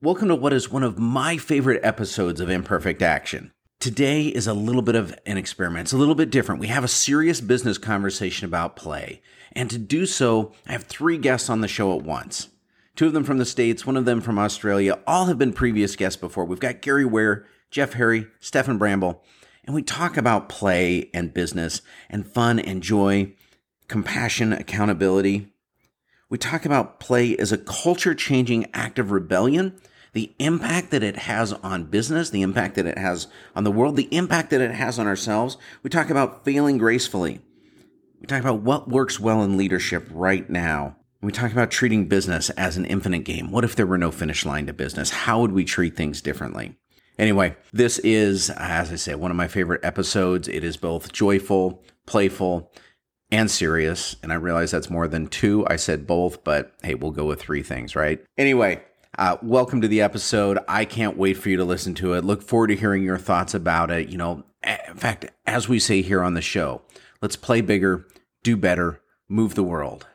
Welcome to what is one of my favorite episodes of Imperfect Action. Today is a little bit of an experiment. It's a little bit different. We have a serious business conversation about play. And to do so, I have three guests on the show at once. Two of them from the States, one of them from Australia. All have been previous guests before. We've got Gary Ware, Jeff Harry, Stefan Bramble. And we talk about play and business and fun and joy, compassion, accountability. We talk about play as a culture-changing act of rebellion, the impact that it has on business, the impact that it has on the world, the impact that it has on ourselves. We talk about failing gracefully. We talk about what works well in leadership right now. We talk about treating business as an infinite game. What if there were no finish line to business? How would we treat things differently? Anyway, this is, as I say, one of my favorite episodes. It is both joyful, playful, and serious. And I realize that's more than two. I said both, but hey, we'll go with three things, right? Anyway, welcome to the episode. I can't wait for you to listen to it. Look forward to hearing your thoughts about it. You know, in fact, as we say here on the show, let's play bigger, do better, move the world.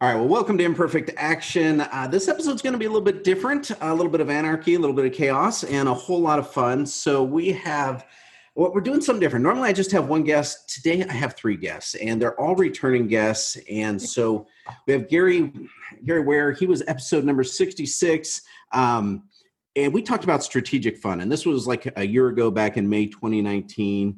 All right, well, welcome to Imperfect Action. This episode's going to be a little bit different, a little bit of anarchy, a little bit of chaos, and a whole lot of fun. So we're doing something different. Normally, I just have one guest. Today, I have three guests, and they're all returning guests. And so we have Gary Ware. He was episode number 66, and we talked about strategic fun. And this was like a year ago, back in May 2019.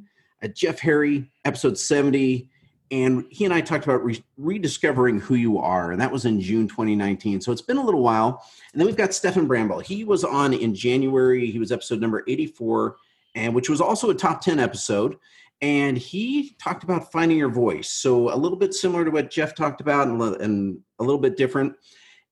Jeff Harry, episode 70. And he and I talked about rediscovering who you are, and that was in June 2019. So it's been a little while. And then we've got Stefan Bramble. He was on in January. He was episode number 84, and which was also a top 10 episode. And he talked about finding your voice. So a little bit similar to what Jeff talked about and a little bit different.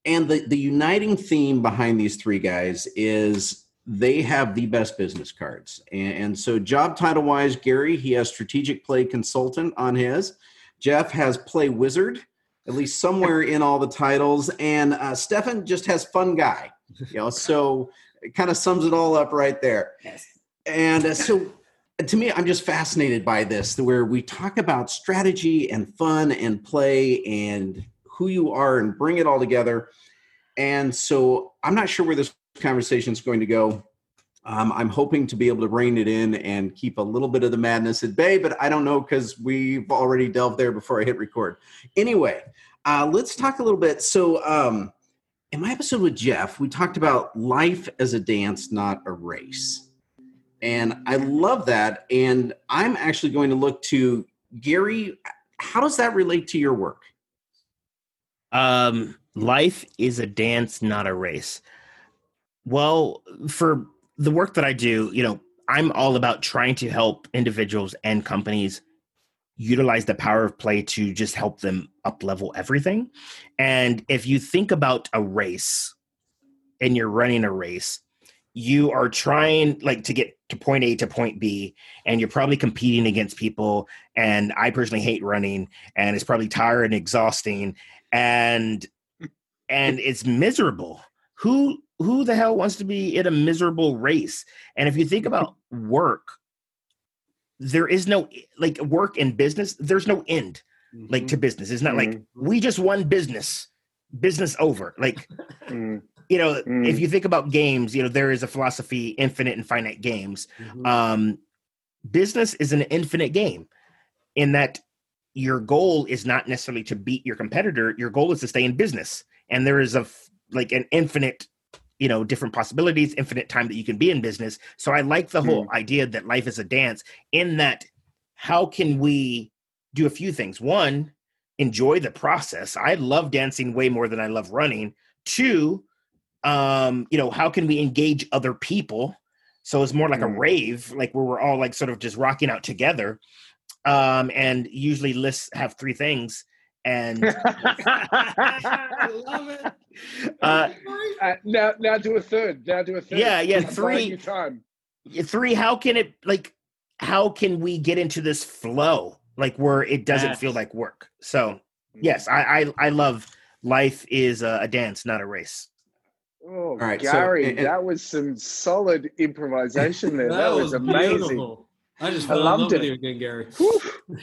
And the uniting theme behind these three guys is they have the best business cards. And so job title-wise, Gary, he has strategic play consultant on his. Jeff has play wizard, at least somewhere in all the titles. And Stefan just has fun guy. You know, so it kind of sums it all up right there. Yes. And so to me, I'm just fascinated by this, where we talk about strategy and fun and play and who you are and bring it all together. And so I'm not sure where this conversation is going to go. I'm hoping to be able to rein it in and keep a little bit of the madness at bay, but I don't know because we've already delved there before I hit record. Anyway, let's talk a little bit. So in my episode with Jeff, we talked about life as a dance, not a race. And I love that. And I'm actually going to look to Gary. How does that relate to your work? Life is a dance, not a race. Well, for the work that I do, you know, I'm all about trying to help individuals and companies utilize the power of play to just help them up-level everything. And if you think about a race and you're running a race, you are trying like to get to point A to point B, and you're probably competing against people. And I personally hate running, and it's probably tiring and exhausting, and it's miserable. Who the hell wants to be in a miserable race? And if you think about work, there is no, like, work and business, there's no end, mm-hmm. like, to business. It's not mm-hmm. like, we just won business over. Like, you know, if you think about games, you know, there is a philosophy, infinite and finite games. Mm-hmm. Business is an infinite game in that your goal is not necessarily to beat your competitor. Your goal is to stay in business. And there is an infinite, you know, different possibilities, infinite time that you can be in business. So I like the whole idea that life is a dance in that how can we do a few things? One, enjoy the process. I love dancing way more than I love running. Two, you know, how can we engage other people? So it's more like a rave, like where we're all like sort of just rocking out together. And usually lists have three things. And I love it. Now do a third. Yeah, three. Time. Three. How can it, like, how can we get into this flow, like where it doesn't feel like work? So yes, I love life is a dance, not a race. Oh, all right, Gary, so, that was some solid improvisation there. That was amazing. Beautiful. I just loved it again, Gary.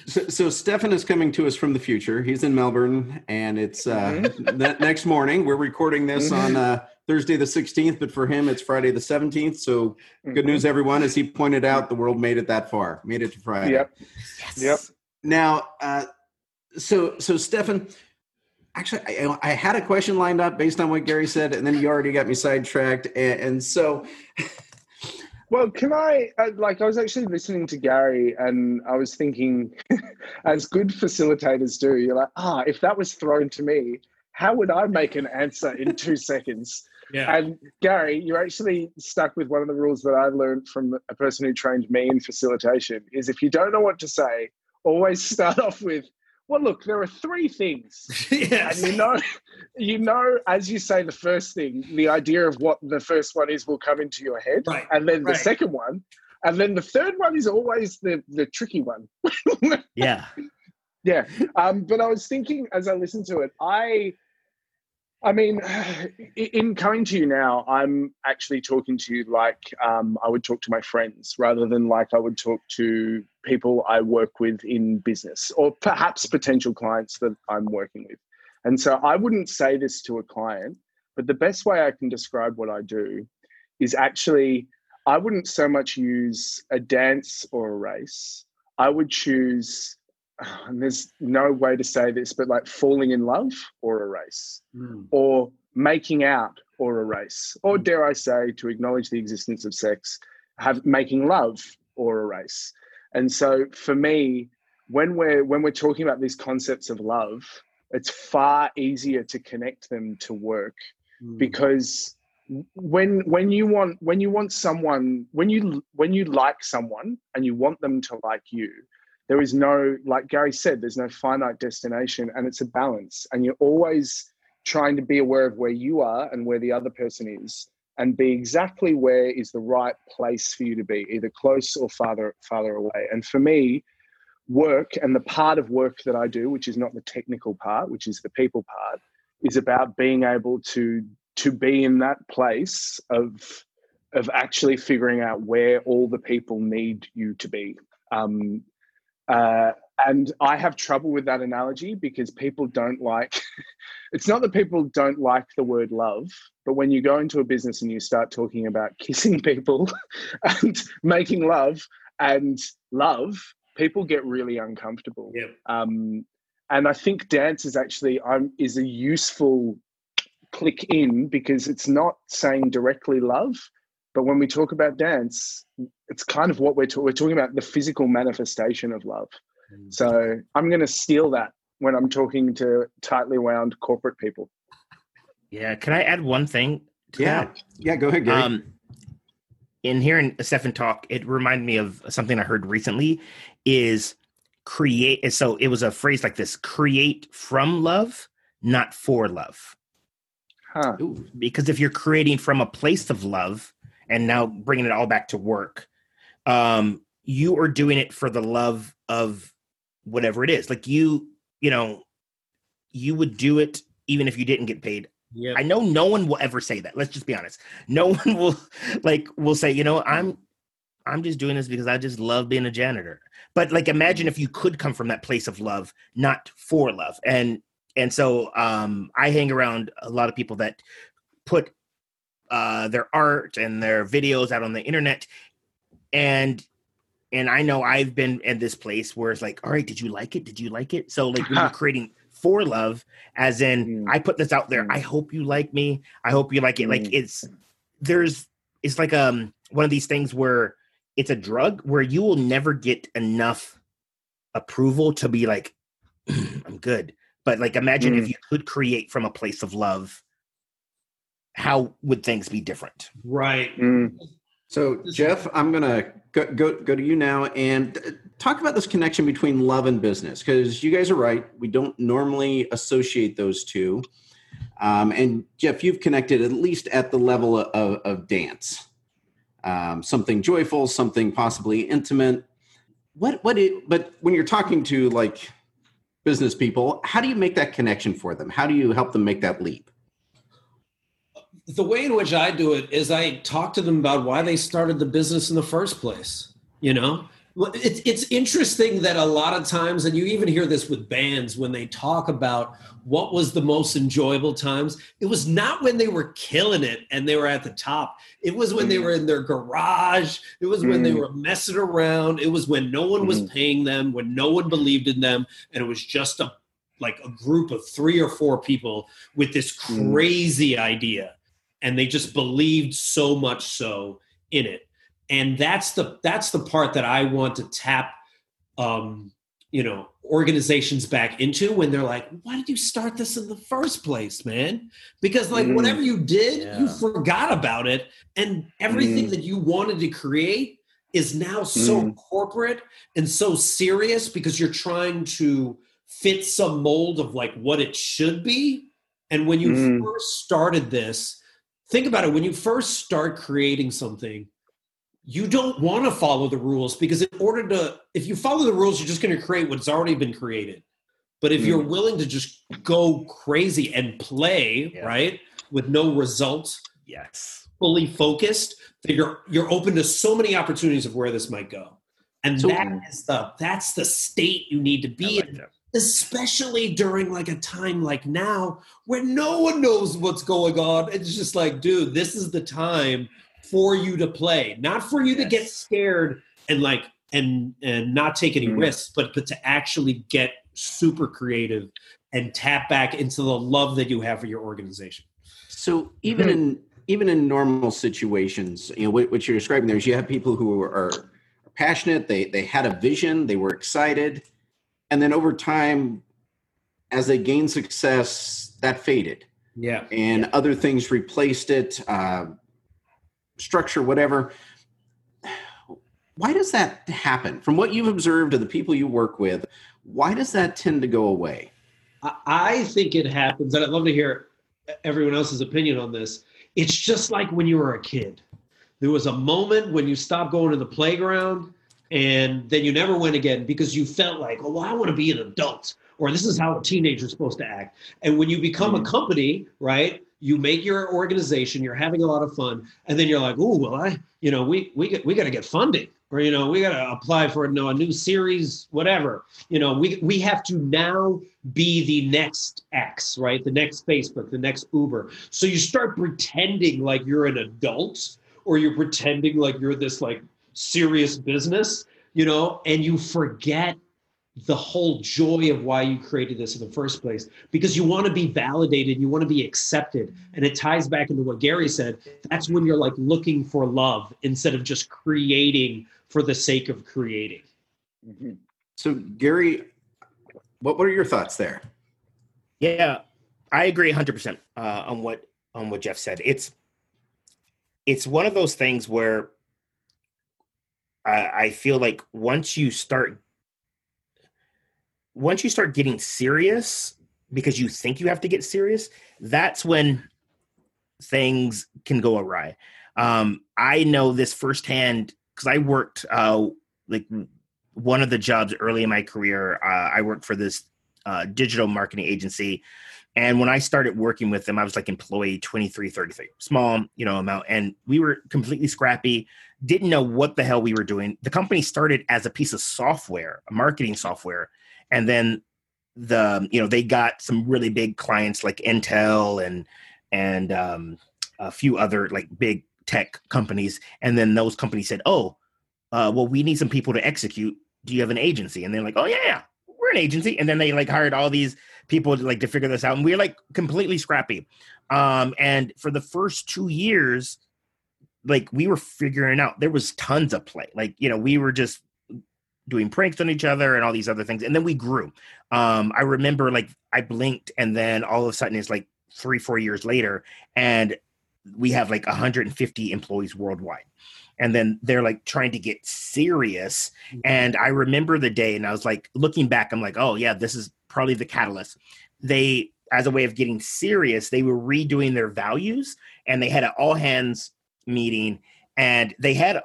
So Stefan is coming to us from the future. He's in Melbourne, and it's that next morning. We're recording this on Thursday the 16th, but for him, it's Friday the 17th. So good news, everyone. As he pointed out, the world made it that far, made it to Friday. Yep. Yes. Yep. Now, so Stefan, actually, I had a question lined up based on what Gary said, and then you already got me sidetracked. And so... Well, can I, I was actually listening to Gary and I was thinking, as good facilitators do, you're like, if that was thrown to me, how would I make an answer in 2 seconds? Yeah. And Gary, you're actually stuck with one of the rules that I learned from a person who trained me in facilitation is if you don't know what to say, always start off with, well, look, there are three things. Yes. And you know, as you say the first thing, the idea of what the first one is will come into your head. Right. And then the second one. And then the third one is always the tricky one. Yeah. Yeah. But I was thinking as I listened to it, I mean, in coming to you now, I'm actually talking to you like I would talk to my friends rather than like I would talk to people I work with in business or perhaps potential clients that I'm working with. And so I wouldn't say this to a client, but the best way I can describe what I do is actually I wouldn't so much use a dance or a race. I would choose... and there's no way to say this, but like falling in love or a race or making out or a race, or dare I say to acknowledge the existence of sex, making love or a race. And so for me, when we're talking about these concepts of love, it's far easier to connect them to work because when you like someone and you want them to like you, there is no, like Gary said, there's no finite destination and it's a balance. And you're always trying to be aware of where you are and where the other person is and be exactly where is the right place for you to be, either close or farther away. And for me, work and the part of work that I do, which is not the technical part, which is the people part, is about being able to be in that place of actually figuring out where all the people need you to be. And I have trouble with that analogy because people don't like, it's not that people don't like the word love, but when you go into a business and you start talking about kissing people and making love and love, people get really uncomfortable. Yep. And I think dance is actually, is a useful click in because it's not saying directly love. But when we talk about dance, it's kind of what we're talking about, the physical manifestation of love. So I'm going to steal that when I'm talking to tightly wound corporate people. Yeah. Can I add one thing to that? Yeah, go ahead, Gary. In hearing Stefan talk, it reminded me of something I heard recently is create. So it was a phrase like this, create from love, not for love. Huh. Ooh, because if you're creating from a place of love, and now bringing it all back to work, you are doing it for the love of whatever it is. Like you would do it even if you didn't get paid. Yep. I know no one will ever say that. Let's just be honest. No one will say, I'm just doing this because I just love being a janitor. But like, imagine if you could come from that place of love, not for love. And so I hang around a lot of people that put their art and their videos out on the internet. And I know I've been at this place where it's like, all right, did you like it? Did you like it? So like when you're creating for love, as in I put this out there, I hope you like me. I hope you like it. Like it's like one of these things where it's a drug where you will never get enough approval to be like, I'm good. But like, imagine if you could create from a place of love, how would things be different? Right. So Jeff, I'm going to go to you now and talk about this connection between love and business, because you guys are right. We don't normally associate those two. And Jeff, you've connected at least at the level of dance, something joyful, something possibly intimate. But when you're talking to like business people, how do you make that connection for them? How do you help them make that leap? The way in which I do it is I talk to them about why they started the business in the first place. You know, it's interesting that a lot of times, and you even hear this with bands when they talk about what was the most enjoyable times, it was not when they were killing it and they were at the top. It was when they were in their garage. It was when they were messing around. It was when no one was paying them, when no one believed in them. And it was just a group of 3 or 4 people with this crazy idea. And they just believed so much so in it. And that's the part that I want to tap, organizations back into when they're like, why did you start this in the first place, man? Because whatever you did, you forgot about it. And everything that you wanted to create is now so corporate and so serious because you're trying to fit some mold of like what it should be. And when you first started this, think about it. When you first start creating something, you don't want to follow the rules because if you follow the rules, you're just going to create what's already been created. But if you're willing to just go crazy and play, right, with no results, fully focused, then you're open to so many opportunities of where this might go. And so, that's the state you need to be in, especially during like a time like now where no one knows what's going on. It's just like, dude, this is the time for you to play, not for you to get scared and and not take any risks, but to actually get super creative and tap back into the love that you have for your organization. So even in normal situations, you know, what you're describing there is you have people who are passionate. They had a vision, they were excited. And then over time, as they gained success, that faded. Yeah. And other things replaced it. Structure, whatever. Why does that happen? From what you've observed of the people you work with, why does that tend to go away? I think it happens, and I'd love to hear everyone else's opinion on this. It's just like when you were a kid. There was a moment when you stopped going to the playground, and then you never went again because you felt like, oh, well, I want to be an adult, or this is how a teenager is supposed to act. And when you become a company, right, you make your organization, you're having a lot of fun, and then you're like, oh, well, we got to get funding, or, you know, we got to apply for a new series, whatever. You know, we have to now be the next X, right? The next Facebook, the next Uber. So you start pretending like you're an adult, or you're pretending like you're this like serious business, you know, and you forget the whole joy of why you created this in the first place, because you want to be validated, you want to be accepted. And it ties back into what Gary said. That's when you're like looking for love instead of just creating for the sake of creating. Mm-hmm. So Gary, what are your thoughts there? Yeah, I agree 100% on what Jeff said. It's one of those things where I feel like once you start getting serious because you think you have to get serious, that's when things can go awry. I know this firsthand because I worked one of the jobs early in my career. I worked for this digital marketing agency. And when I started working with them, I was like employee 2333, small, amount. And we were completely scrappy, didn't know what the hell we were doing. The company started as a piece of software, marketing software. And then they got some really big clients like Intel and a few other like big tech companies. And then those companies said, we need some people to execute. Do you have an agency? And they're like, oh yeah, we're an agency. And then they like hired all these people to figure this out. And we were like completely scrappy. And for the first 2 years, like we were figuring out, there was tons of play. Like, we were just doing pranks on each other and all these other things. And then we grew. I remember I blinked and then all of a sudden it's like 3-4 years later and we have like 150 employees worldwide. And then they're like trying to get serious. And I remember the day and I was like, looking back, I'm like, oh yeah, this is probably the catalyst. They, as a way of getting serious, they were redoing their values and they had an all hands meeting and they had,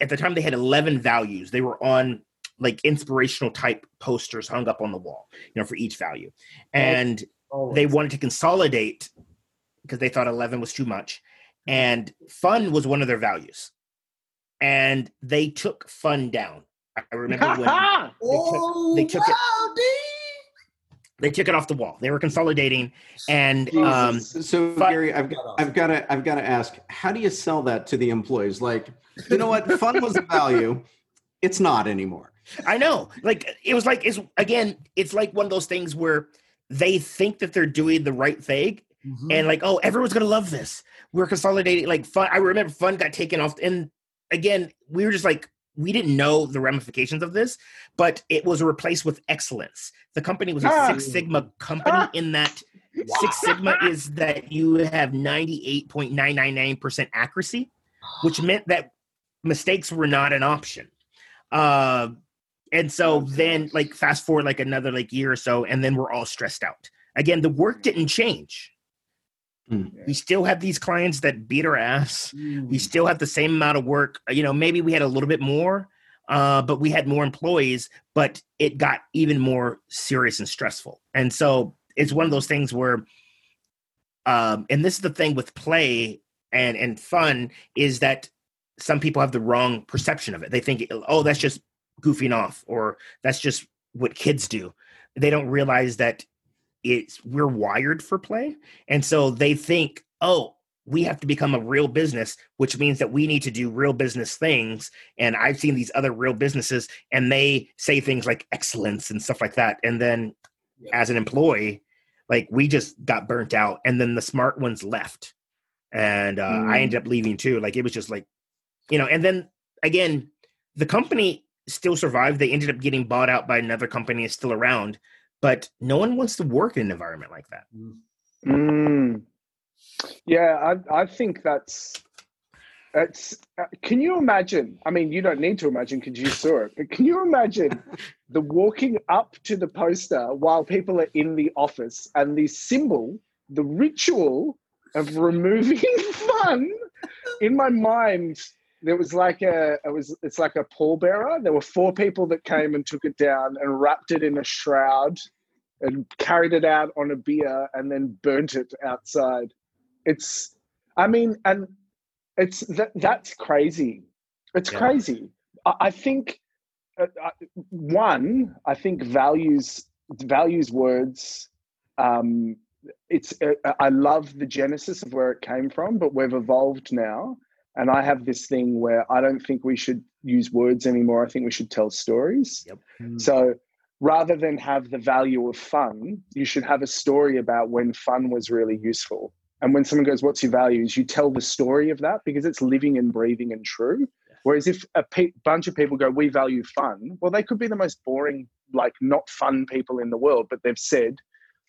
at the time they had 11 values. They were on like inspirational type posters hung up on the wall, you know, for each value. And they wanted to consolidate because they thought 11 was too much. And fun was one of their values. And they took fun down. I remember when they took it off the wall. They were consolidating, and so Gary, I've got to ask, how do you sell that to the employees? Like, you know what, fun was a value. It's not anymore. I know. Like, it was like, it's again, it's like one of those things where they think that they're doing the right thing, and like, oh, everyone's gonna love this. We're consolidating, like, fun. I remember fun got taken off, and again, we were just like, we didn't know the ramifications of this, but it was replaced with excellence. The company was a Six Sigma company in that Six Sigma is that you have 98.999% accuracy, which meant that mistakes were not an option. And so then, like, fast forward like another like year or so, and then we're all stressed out. Again, the work didn't change. We still have these clients that beat our ass. We still have the same amount of work. You know, maybe we had a little bit more, but we had more employees, but it got even more serious and stressful. And so it's one of those things where, and this is the thing with play and fun, is that some people have the wrong perception of it. They think, oh, that's just goofing off, or that's just what kids do. They don't realize that we're wired for play. And so they think, oh, we have to become a real business, which means that we need to do real business things. And I've seen these other real businesses, and they say things like excellence and stuff like that. And then as an employee, like, we just got burnt out, and then the smart ones left. And I ended up leaving too. Like, it was just like, you know, and then again, the company still survived. They ended up getting bought out by another company that's still around. But no one wants to work in an environment like that. Yeah, I think that's. Can you imagine? I mean, you don't need to imagine because you saw it. But can you imagine the walking up to the poster while people are in the office, and the symbol, the ritual of removing fun? In my mind, there was like it's like a pallbearer. There were four people that came and took it down and wrapped it in a shroud and carried it out on a bier and then burnt it outside. That's crazy. It's crazy. I think values words. I love the genesis of where it came from, but we've evolved now. And I have this thing where I don't think we should use words anymore. I think we should tell stories. Yep. So rather than have the value of fun, you should have a story about when fun was really useful. And when someone goes, what's your values? You tell the story of that because it's living and breathing and true. Whereas if a bunch of people go, we value fun, well, they could be the most boring, like not fun people in the world, but they've said,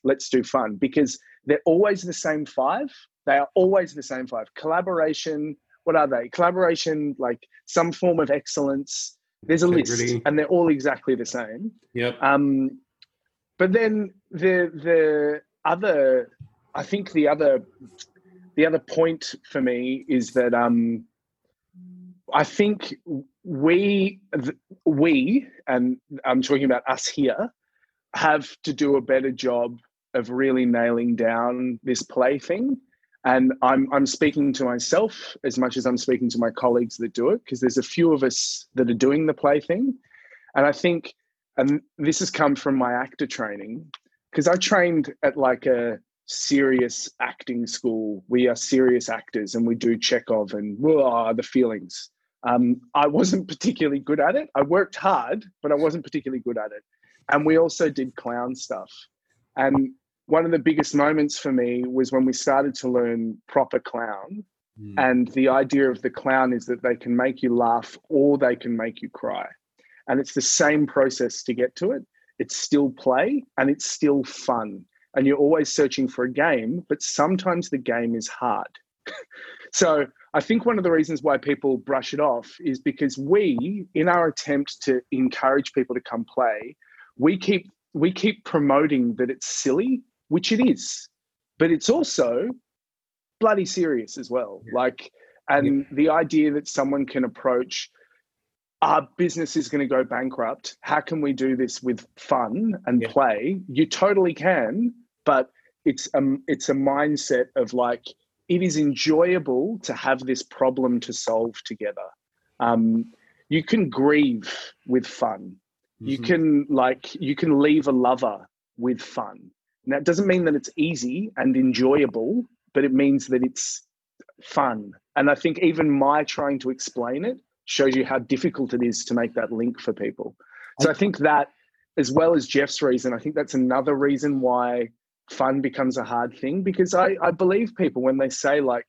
let's do fun, because they're always the same five. They are always the same five. Collaboration. What are they? Collaboration, like some form of excellence. There's a list, and they're all exactly the same. Yep. But then the other point for me is that I think we and I'm talking about us here have to do a better job of really nailing down this play thing. And I'm speaking to myself as much as I'm speaking to my colleagues that do it, because there's a few of us that are doing the play thing. And I think, and this has come from my actor training, because I trained at like a serious acting school. We are serious actors and we do Chekhov and the feelings. I wasn't particularly good at it. I worked hard, but I wasn't particularly good at it. And we also did clown stuff. And one of the biggest moments for me was when we started to learn proper clown. And the idea of the clown is that they can make you laugh or they can make you cry. And it's the same process to get to it. It's still play and it's still fun. And you're always searching for a game, but sometimes the game is hard. So I think one of the reasons why people brush it off is because we, in our attempt to encourage people to come play, we keep promoting that it's silly, which it is, but it's also bloody serious as well. The idea that someone can approach our business is going to go bankrupt. How can we do this with fun and play? You totally can, but it's a mindset of like, it is enjoyable to have this problem to solve together. You can grieve with fun. Mm-hmm. You can leave a lover with fun. Now, it doesn't mean that it's easy and enjoyable, but it means that it's fun. And I think even my trying to explain it shows you how difficult it is to make that link for people. So I think that, as well as Jeff's reason, I think that's another reason why fun becomes a hard thing, because I believe people when they say like,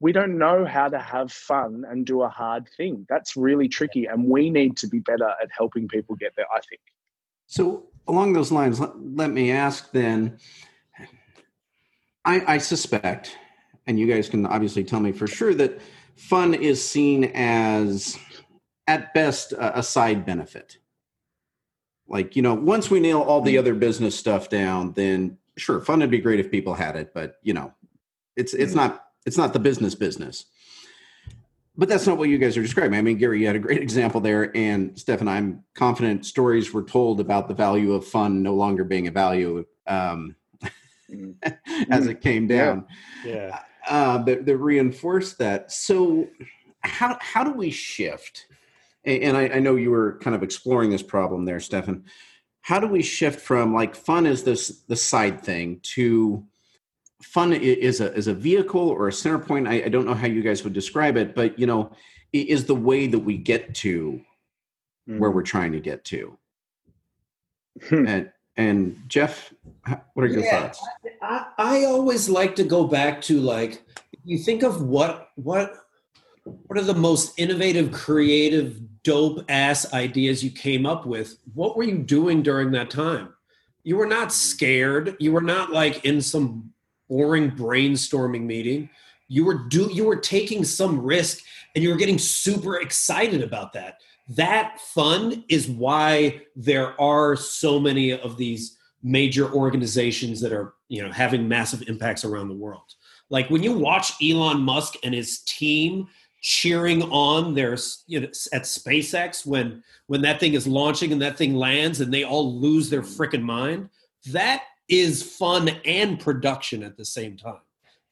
we don't know how to have fun and do a hard thing. That's really tricky. And we need to be better at helping people get there, I think. So along those lines, let me ask then, I suspect, and you guys can obviously tell me for sure, that fun is seen as, at best, a side benefit. Like, you know, once we nail all the other business stuff down, then sure, fun would be great if people had it, but you know, it's not the business. But that's not what you guys are describing. I mean, Gary, you had a great example there, and Stefan, I'm confident stories were told about the value of fun no longer being a value as it came down. Yeah. That reinforced that. So how do we shift? And I know you were kind of exploring this problem there, Stefan. How do we shift from like fun is the side thing to fun is a vehicle or a center point? I don't know how you guys would describe it, but you know, it is the way that we get to where we're trying to get to. And Jeff, what are your thoughts? I always like to go back to like, you think of what are the most innovative, creative, dope ass ideas you came up with. What were you doing during that time? You were not scared. You were not like in some boring brainstorming meeting. You were taking some risk and you were getting super excited about that. That fun is why there are so many of these major organizations that are, you know, having massive impacts around the world. Like when you watch Elon Musk and his team cheering on their, you know, at SpaceX when that thing is launching and that thing lands and they all lose their freaking mind, that is fun and production at the same time.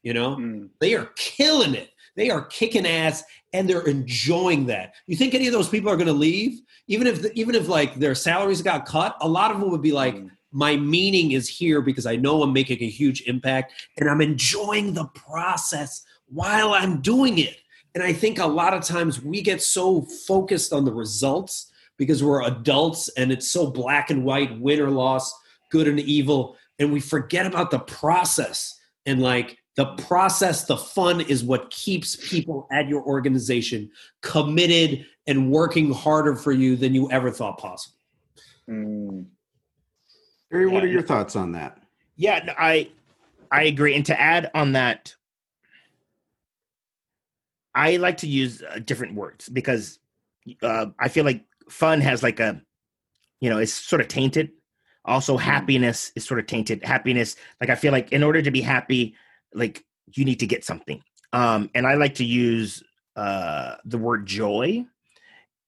You know, they are killing it. They are kicking ass and they're enjoying that. You think any of those people are going to leave? Even if like their salaries got cut, a lot of them would be like, my meaning is here because I know I'm making a huge impact and I'm enjoying the process while I'm doing it. And I think a lot of times we get so focused on the results because we're adults and it's so black and white, win or loss, good and evil. And we forget about the process and like, the process, the fun is what keeps people at your organization committed and working harder for you than you ever thought possible. Gary, what are your thoughts on that? Yeah, I agree. And to add on that, I like to use different words because I feel like fun has like a, you know, it's sort of tainted. Also, happiness is sort of tainted. Happiness, like I feel like in order to be happy, like you need to get something. And I like to use the word joy.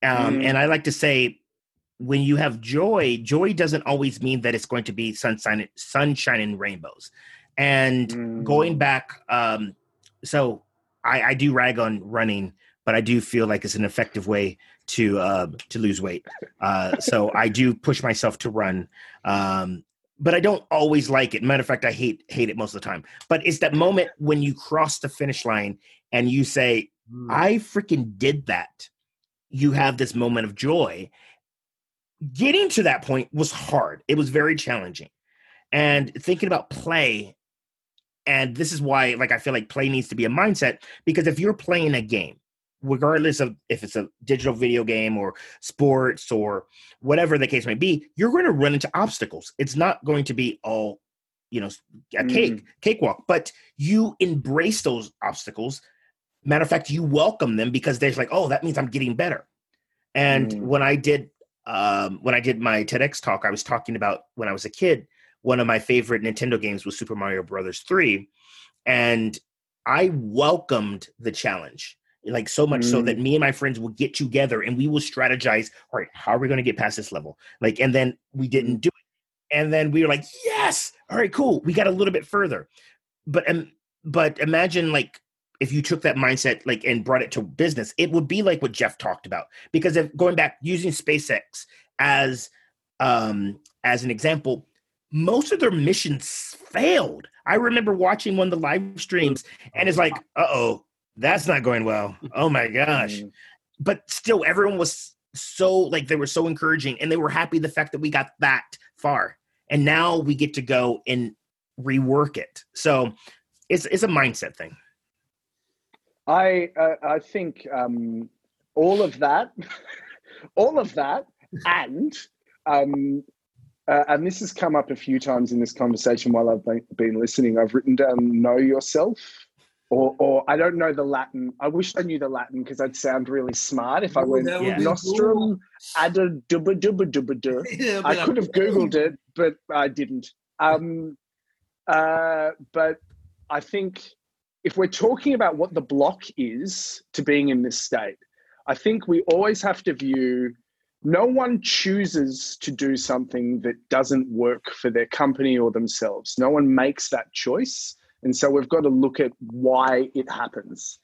And I like to say, when you have joy, joy doesn't always mean that it's going to be sunshine and rainbows. And going back, so I do rag on running, but I do feel like it's an effective way to lose weight. So I do push myself to run. But I don't always like it. Matter of fact, I hate it most of the time. But it's that moment when you cross the finish line and you say, I freaking did that. You have this moment of joy. Getting to that point was hard. It was very challenging. And thinking about play, and this is why like I feel like play needs to be a mindset, because if you're playing a game, regardless of if it's a digital video game or sports or whatever the case may be, you're going to run into obstacles. It's not going to be all, you know, a cakewalk, but you embrace those obstacles. Matter of fact, you welcome them because there's like, oh, that means I'm getting better. And when I did my TEDx talk, I was talking about when I was a kid, one of my favorite Nintendo games was Super Mario Brothers 3. And I welcomed the challenge. like so much so that me and my friends will get together and we will strategize, all right, how are we going to get past this level? Like, and then we didn't do it. And then we were like, yes, all right, cool. We got a little bit further. But imagine like, if you took that mindset like and brought it to business, it would be like what Jeff talked about. Because if going back using SpaceX as an example, most of their missions failed. I remember watching one of the live streams and it's like, uh-oh, that's not going well. Oh my gosh. But still everyone was so like, they were so encouraging and they were happy the fact that we got that far. And now we get to go and rework it. So it's a mindset thing. I think all of that, and this has come up a few times in this conversation while I've been listening. I've written down "know yourself," or I don't know the Latin. I wish I knew the Latin because I'd sound really smart if I went nostrum adda dubba dubba dubba do. I could have googled it, but I didn't. But I think, if we're talking about what the block is to being in this state, I think we always have to view no one chooses to do something that doesn't work for their company or themselves. No one makes that choice. And so we've got to look at why it happens.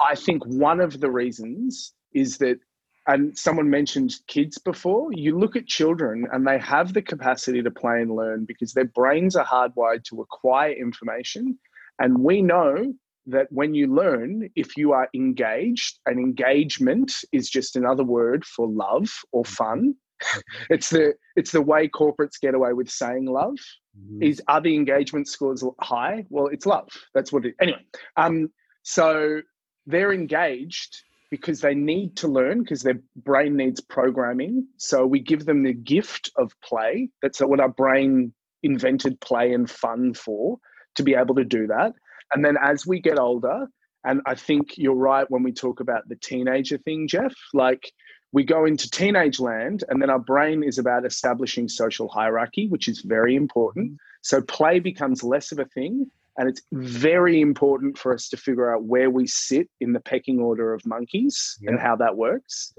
I think one of the reasons is that, and someone mentioned kids before, you look at children and they have the capacity to play and learn because their brains are hardwired to acquire information. And we know that when you learn, if you are engaged, and engagement is just another word for love or fun. It's the way corporates get away with saying love. Are the engagement scores high? Well, it's love. That's what it is. Anyway, so they're engaged because they need to learn because their brain needs programming. So we give them the gift of play. That's what our brain invented play and fun for, to be able to do that. And then as we get older, and I think you're right when we talk about the teenager thing, Jeff, like we go into teenage land and then our brain is about establishing social hierarchy, which is very important. So play becomes less of a thing. And it's very important for us to figure out where we sit in the pecking order of monkeys and how that works.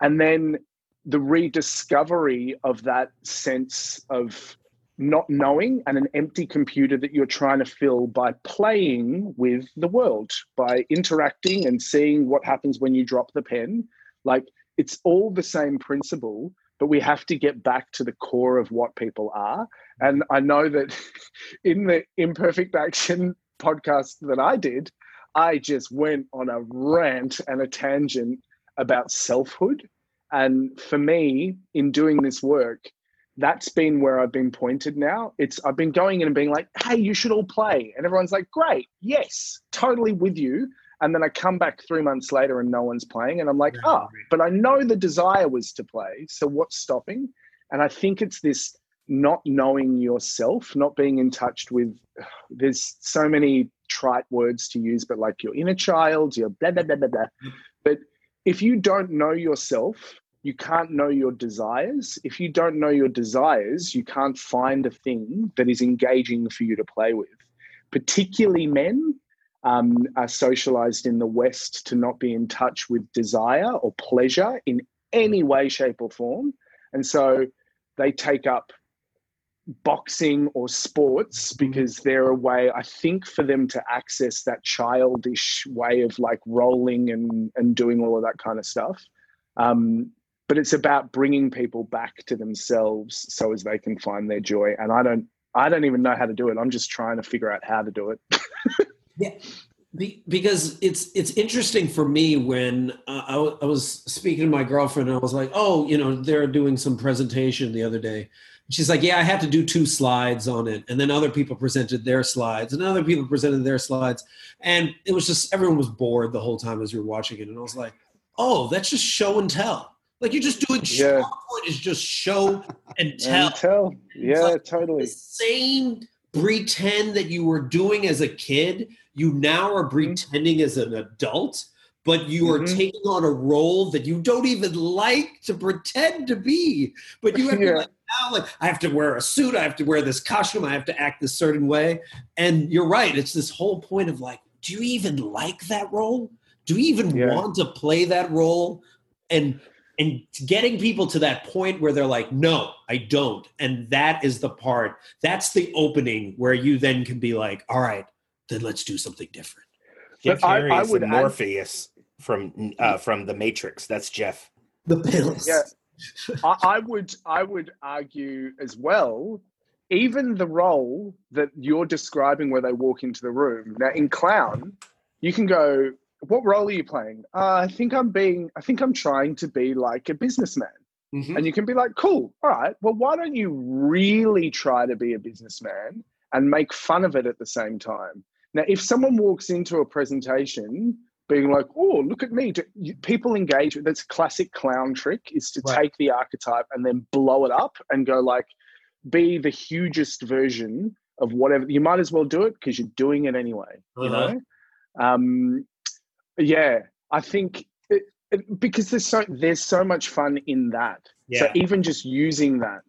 And then the rediscovery of that sense of not knowing and an empty computer that you're trying to fill by playing with the world, by interacting and seeing what happens when you drop the pen. Like, it's all the same principle, but we have to get back to the core of what people are. And I know that in the Imperfect Action podcast that I did, I just went on a rant and a tangent about selfhood. And for me, in doing this work, that's been where I've been pointed now. I've been going in and being like, hey, you should all play. And everyone's like, great, yes, totally with you. And then I come back 3 months later and no one's playing. And I'm like, but I know the desire was to play. So what's stopping? And I think it's this not knowing yourself, not being in touch with, there's so many trite words to use, but like your inner child, your blah, blah, blah, blah, blah. But if you don't know yourself, you can't know your desires. If you don't know your desires, you can't find a thing that is engaging for you to play with. Particularly men are socialized in the West to not be in touch with desire or pleasure in any way, shape, or form. And so they take up boxing or sports because they're a way, I think, for them to access that childish way of like rolling and doing all of that kind of stuff. But it's about bringing people back to themselves so as they can find their joy. And I don't even know how to do it. I'm just trying to figure out how to do it. Because it's interesting for me when I was speaking to my girlfriend and I was like, oh, you know, they're doing some presentation the other day. And she's like, yeah, I had to do 2 slides on it. And then other people presented their slides and other people presented their slides. And it was just, everyone was bored the whole time as we were watching it. And I was like, oh, that's just show and tell. Like you're just doing show. It's just show and tell. Yeah, like totally. The same pretend that you were doing as a kid, you now are pretending as an adult, but you are taking on a role that you don't even like to pretend to be. But you have to like, now, like, I have to wear a suit. I have to wear this costume. I have to act this certain way. And you're right. It's this whole point of like, do you even like that role? Do we even want to play that role? And getting people to that point where they're like, no, I don't. And that is the part, that's the opening where you then can be like, all right, then let's do something different. Jeff Harry is Morpheus from The Matrix. That's Jeff. The pills. Yeah. I would argue as well, even the role that you're describing where they walk into the room. Now in clown, you can go, what role are you playing? I think I'm trying to be like a businessman. Mm-hmm. And you can be like, cool, all right, well, why don't you really try to be a businessman and make fun of it at the same time? Now, if someone walks into a presentation being like, oh, look at me, people engage with that's classic clown trick is to take the archetype and then blow it up and go like, be the hugest version of whatever. You might as well do it because you're doing it anyway. Uh-huh. You know? Yeah, I think because there's so much fun in that. Yeah. So even just using that,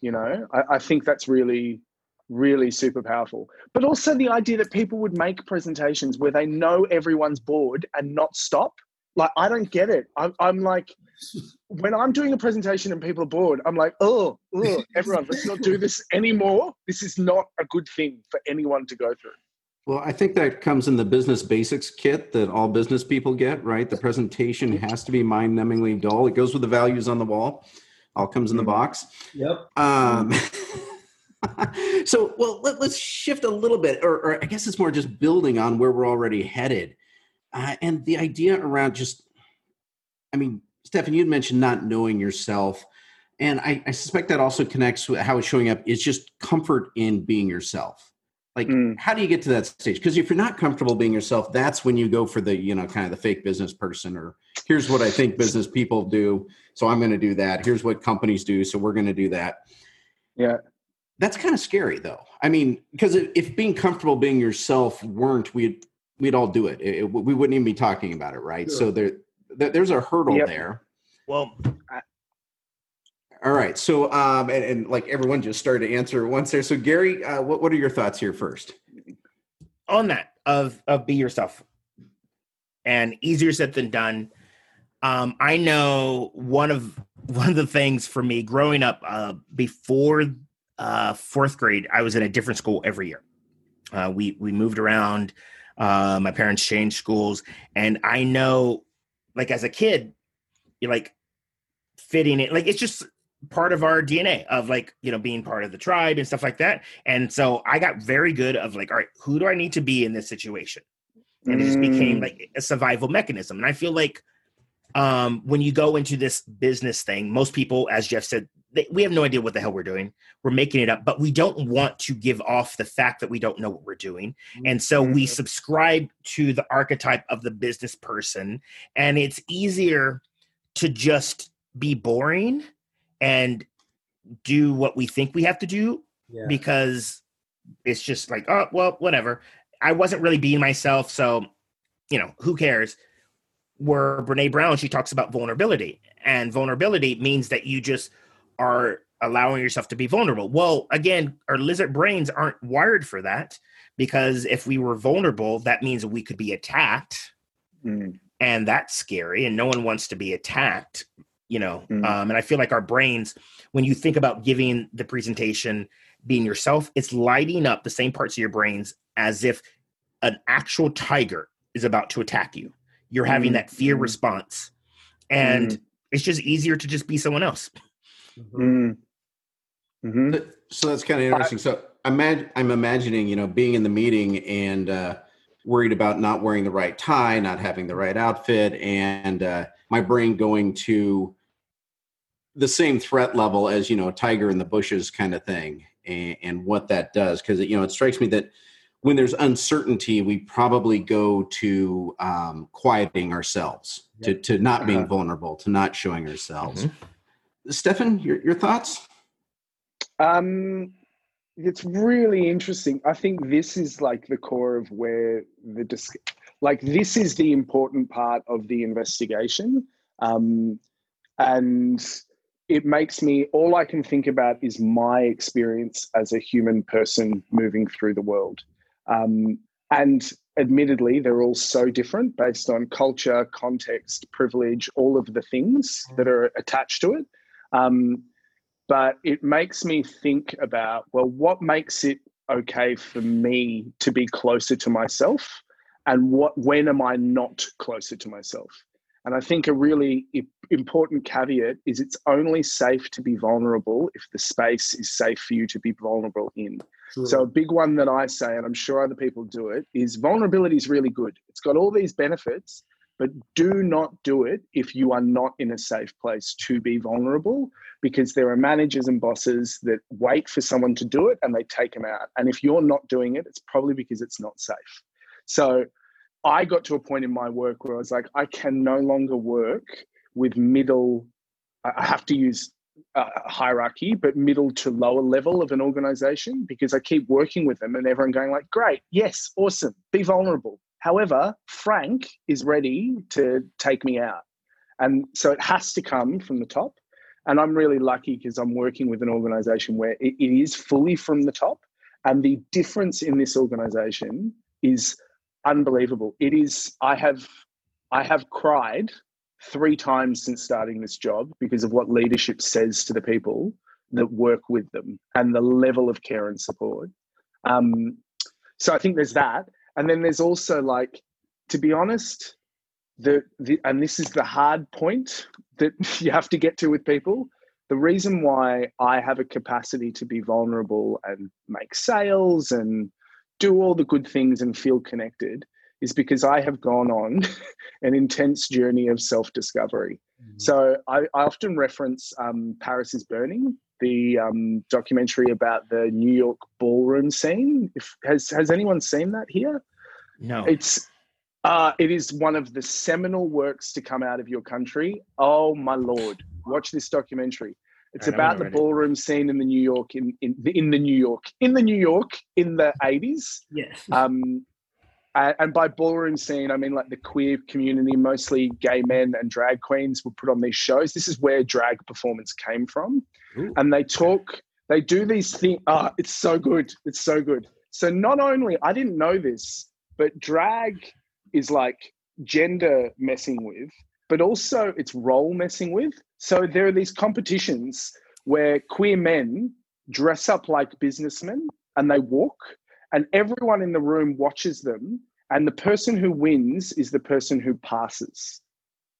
you know, I think that's really, really super powerful. But also the idea that people would make presentations where they know everyone's bored and not stop. Like, I don't get it. I'm like, when I'm doing a presentation and people are bored, I'm like, oh, everyone, let's not do this anymore. This is not a good thing for anyone to go through. Well, I think that comes in the business basics kit that all business people get, right? The presentation has to be mind-numbingly dull. It goes with the values on the wall. All comes in the box. Yep. So, well, let's shift a little bit, or I guess it's more just building on where we're already headed. And the idea around just, I mean, Stefan, you'd mentioned not knowing yourself. And I suspect that also connects with how it's showing up is just comfort in being yourself. Like, how do you get to that stage? Because if you're not comfortable being yourself, that's when you go for the, you know, kind of the fake business person, or here's what I think business people do, so I'm going to do that. Here's what companies do, so we're going to do that. Yeah. That's kind of scary, though. I mean, because if being comfortable being yourself weren't, we'd all do it. We wouldn't even be talking about it, right? Sure. So there's a hurdle there. Well, all right. So, and like everyone just started to answer once there. So Gary, what are your thoughts here first? On that of be yourself, and easier said than done. I know one of the things for me growing up, before fourth grade, I was in a different school every year. We moved around. My parents changed schools, and I know, like as a kid, you're like fitting in. Like it's just part of our DNA of like, you know, being part of the tribe and stuff like that. And so I got very good of like, all right, who do I need to be in this situation? And it just became like a survival mechanism. And I feel like when you go into this business thing, most people, as Jeff said, we have no idea what the hell we're doing. We're making it up, but we don't want to give off the fact that we don't know what we're doing. And so we subscribe to the archetype of the business person, and it's easier to just be boring and do what we think we have to do because it's just like, oh, well, whatever. I wasn't really being myself. So, you know, who cares? Where Brene Brown, she talks about vulnerability, and vulnerability means that you just are allowing yourself to be vulnerable. Well, again, our lizard brains aren't wired for that, because if we were vulnerable, that means we could be attacked and that's scary, and no one wants to be attacked. You know, and I feel like our brains, when you think about giving the presentation, being yourself, it's lighting up the same parts of your brains as if an actual tiger is about to attack you. You're having that fear response, and it's just easier to just be someone else. So that's kind of interesting. So I'm imagining, you know, being in the meeting and worried about not wearing the right tie, not having the right outfit, and my brain going to the same threat level as, you know, a tiger in the bushes kind of thing, and what that does. Because, you know, it strikes me that when there's uncertainty, we probably go to quieting ourselves, to not being vulnerable, to not showing ourselves. Stefan, your thoughts? It's really interesting. I think this is like the core of where the like this is the important part of the investigation. And it makes me, all I can think about is my experience as a human person moving through the world. And admittedly, they're all so different based on culture, context, privilege, all of the things that are attached to it. But it makes me think about, well, what makes it okay for me to be closer to myself? And when am I not closer to myself? And I think a really important caveat is it's only safe to be vulnerable if the space is safe for you to be vulnerable in. Sure. So a big one that I say, and I'm sure other people do it, is vulnerability is really good. It's got all these benefits, but do not do it if you are not in a safe place to be vulnerable, because there are managers and bosses that wait for someone to do it and they take them out. And if you're not doing it, it's probably because it's not safe. So I got to a point in my work where I was like, I can no longer work with middle, I have to use hierarchy, but middle to lower level of an organization, because I keep working with them and everyone going like, great, yes, awesome, be vulnerable. However, Frank is ready to take me out. And so it has to come from the top. And I'm really lucky because I'm working with an organization where it is fully from the top. And the difference in this organization is unbelievable. It is, I have cried 3 times since starting this job because of what leadership says to the people that work with them and the level of care and support. So I think there's that. And then there's also, like, to be honest, and this is the hard point that you have to get to with people. The reason why I have a capacity to be vulnerable and make sales and do all the good things and feel connected is because I have gone on an intense journey of self-discovery. Mm-hmm. So I often reference Paris is Burning, the documentary about the New York ballroom scene. Has anyone seen that here? No. It is one of the seminal works to come out of your country. Oh my Lord, watch this documentary. It's about the ballroom scene in the New York in the 80s. Yes. And by ballroom scene, I mean like the queer community, mostly gay men and drag queens were put on these shows. This is where drag performance came from. Ooh. And they do these things. Oh, it's so good. It's so good. So not only, I didn't know this, but drag is like gender messing with, but also it's role messing with. So there are these competitions where queer men dress up like businessmen and they walk, and everyone in the room watches them, and the person who wins is the person who passes.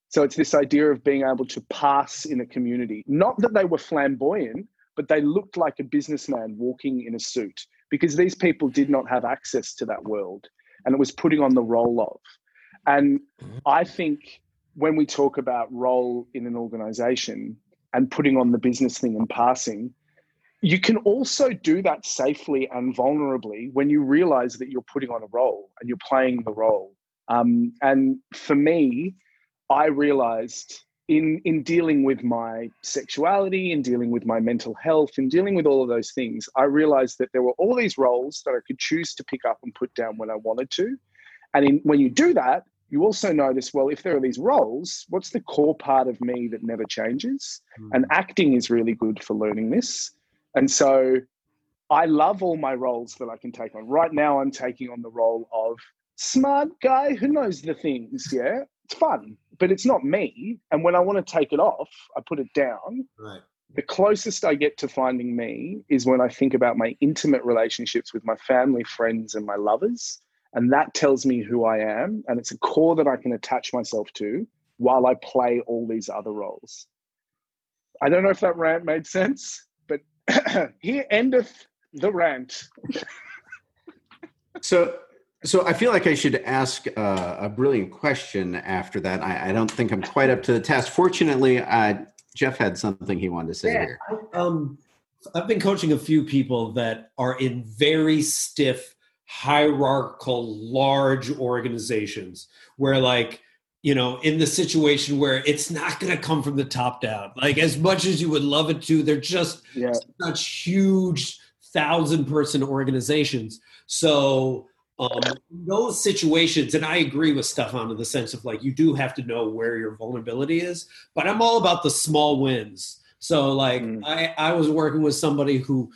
So it's this idea of being able to pass in a community. Not that they were flamboyant, but they looked like a businessman walking in a suit, because these people did not have access to that world, and it was putting on the role of. And I think when we talk about role in an organization and putting on the business thing and passing, you can also do that safely and vulnerably when you realize that you're putting on a role and you're playing the role. And for me, I realized in dealing with my sexuality, in dealing with my mental health, in dealing with all of those things, I realized that there were all these roles that I could choose to pick up and put down when I wanted to. And when you do that, you also notice, well, if there are these roles, what's the core part of me that never changes? Mm. And acting is really good for learning this. And so I love all my roles that I can take on. Right now, I'm taking on the role of smart guy who knows the things, yeah? It's fun, but it's not me. And when I want to take it off, I put it down. Right. The closest I get to finding me is when I think about my intimate relationships with my family, friends, and my lovers. And that tells me who I am. And it's a core that I can attach myself to while I play all these other roles. I don't know if that rant made sense, but here endeth the rant. So I feel like I should ask a brilliant question after that. I don't think I'm quite up to the task. Fortunately, Jeff had something he wanted to say here. I've been coaching a few people that are in very stiff, hierarchical, large organizations where, like, you know, in the situation where it's not going to come from the top down, like as much as you would love it to, they're just such huge 1,000-person organizations. So those situations, and I agree with Stefan in the sense of, like, you do have to know where your vulnerability is, but I'm all about the small wins. So, like, I was working with somebody who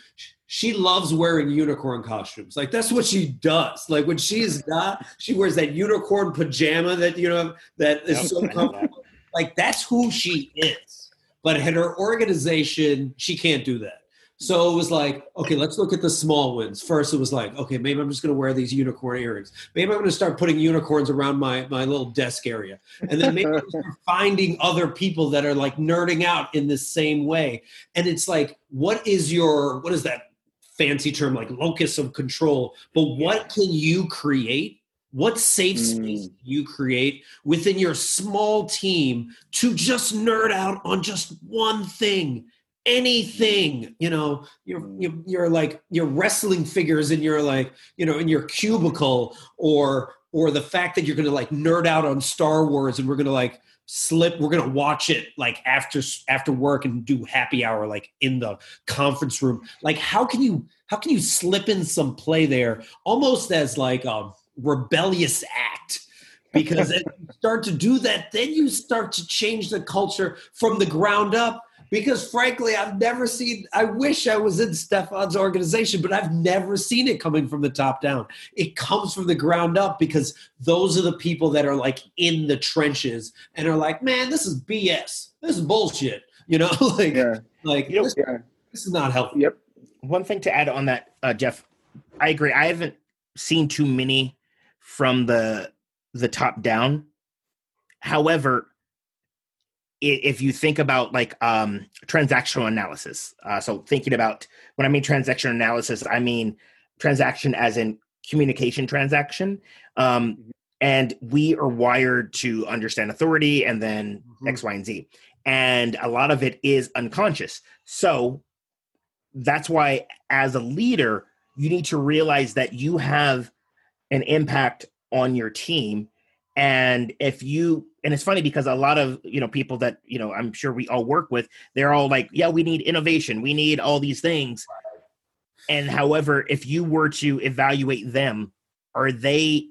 she loves wearing unicorn costumes. Like, that's what she does. Like, when she's not, she wears that unicorn pajama that, you know, that is so comfortable. Like, that's who she is. But in her organization, she can't do that. So it was like, okay, let's look at the small wins. First, it was like, okay, maybe I'm just going to wear these unicorn earrings. Maybe I'm going to start putting unicorns around my little desk area. And then maybe I'm start finding other people that are like nerding out in the same way. And it's like, what is that fancy term, like locus of control? But what can you create? What safe space do you create within your small team to just nerd out on just one thing? Anything, you know, you're like your wrestling figures in your, like, you know, in your cubicle, or the fact that you're going to like nerd out on Star Wars, and we're going to like we're going to watch it like after work and do happy hour, like in the conference room. Like, how can you slip in some play there almost as like a rebellious act? Because as you start to do that, then you start to change the culture from the ground up. Because frankly, I wish I was in Stefan's organization, but I've never seen it coming from the top down. It comes from the ground up, because those are the people that are like in the trenches and are like, man, this is BS. This is bullshit. You know, this is not healthy. Yep. One thing to add on that, Jeff, I agree. I haven't seen too many from the top down. However, if you think about like transactional analysis, so thinking about, when I mean transactional analysis, I mean transaction as in communication transaction. And we are wired to understand authority and then X, Y, and Z. And a lot of it is unconscious. So that's why as a leader, you need to realize that you have an impact on your team. And and it's funny because a lot of, you know, people that, you know, I'm sure we all work with, they're all like, yeah, we need innovation. We need all these things. And however, if you were to evaluate them, are they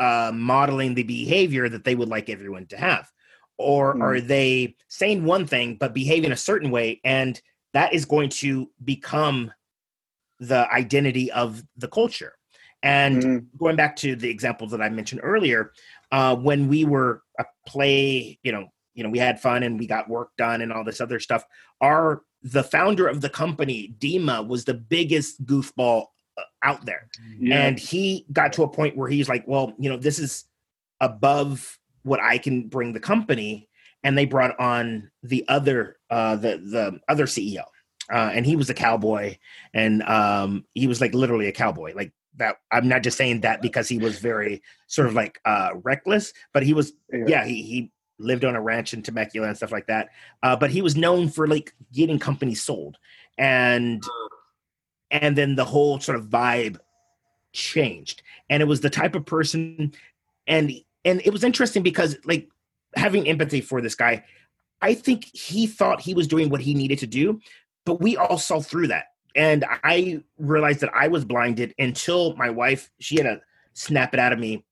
modeling the behavior that they would like everyone to have? Or are they saying one thing, but behaving a certain way? And that is going to become the identity of the culture. And going back to the examples that I mentioned earlier, when we were a play, you know, we had fun and we got work done and all this other stuff. The founder of the company, Dima, was the biggest goofball out there. Yeah. And he got to a point where he's like, well, you know, this is above what I can bring the company. And they brought on the other CEO. And he was a cowboy. And he was like literally a cowboy, like, that I'm not just saying that because he was very sort of like reckless, but he was, he lived on a ranch in Temecula and stuff like that. But he was known for like getting companies sold. And then the whole sort of vibe changed, and it was the type of person. And it was interesting because, like, having empathy for this guy, I think he thought he was doing what he needed to do, but we all saw through that. And I realized that I was blinded until my wife, she had to snap it out of me.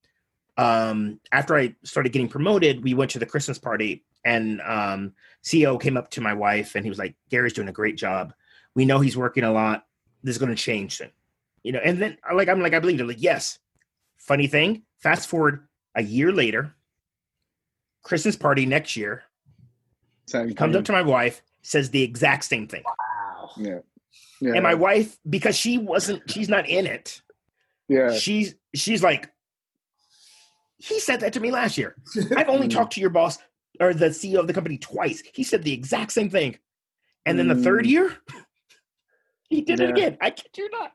After I started getting promoted, we went to the Christmas party, and CEO came up to my wife and he was like, Gary's doing a great job. We know he's working a lot. This is going to change soon. You know, and then I believed it. Like, yes. Funny thing, fast forward a year later, Christmas party next year, he comes up to my wife, says the exact same thing. Wow. Yeah. Yeah. And my wife, because she's not in it. Yeah. She's like, he said that to me last year. I've only talked to your boss or the CEO of the company twice. He said the exact same thing. And then the third year, he did it again. I kid you not.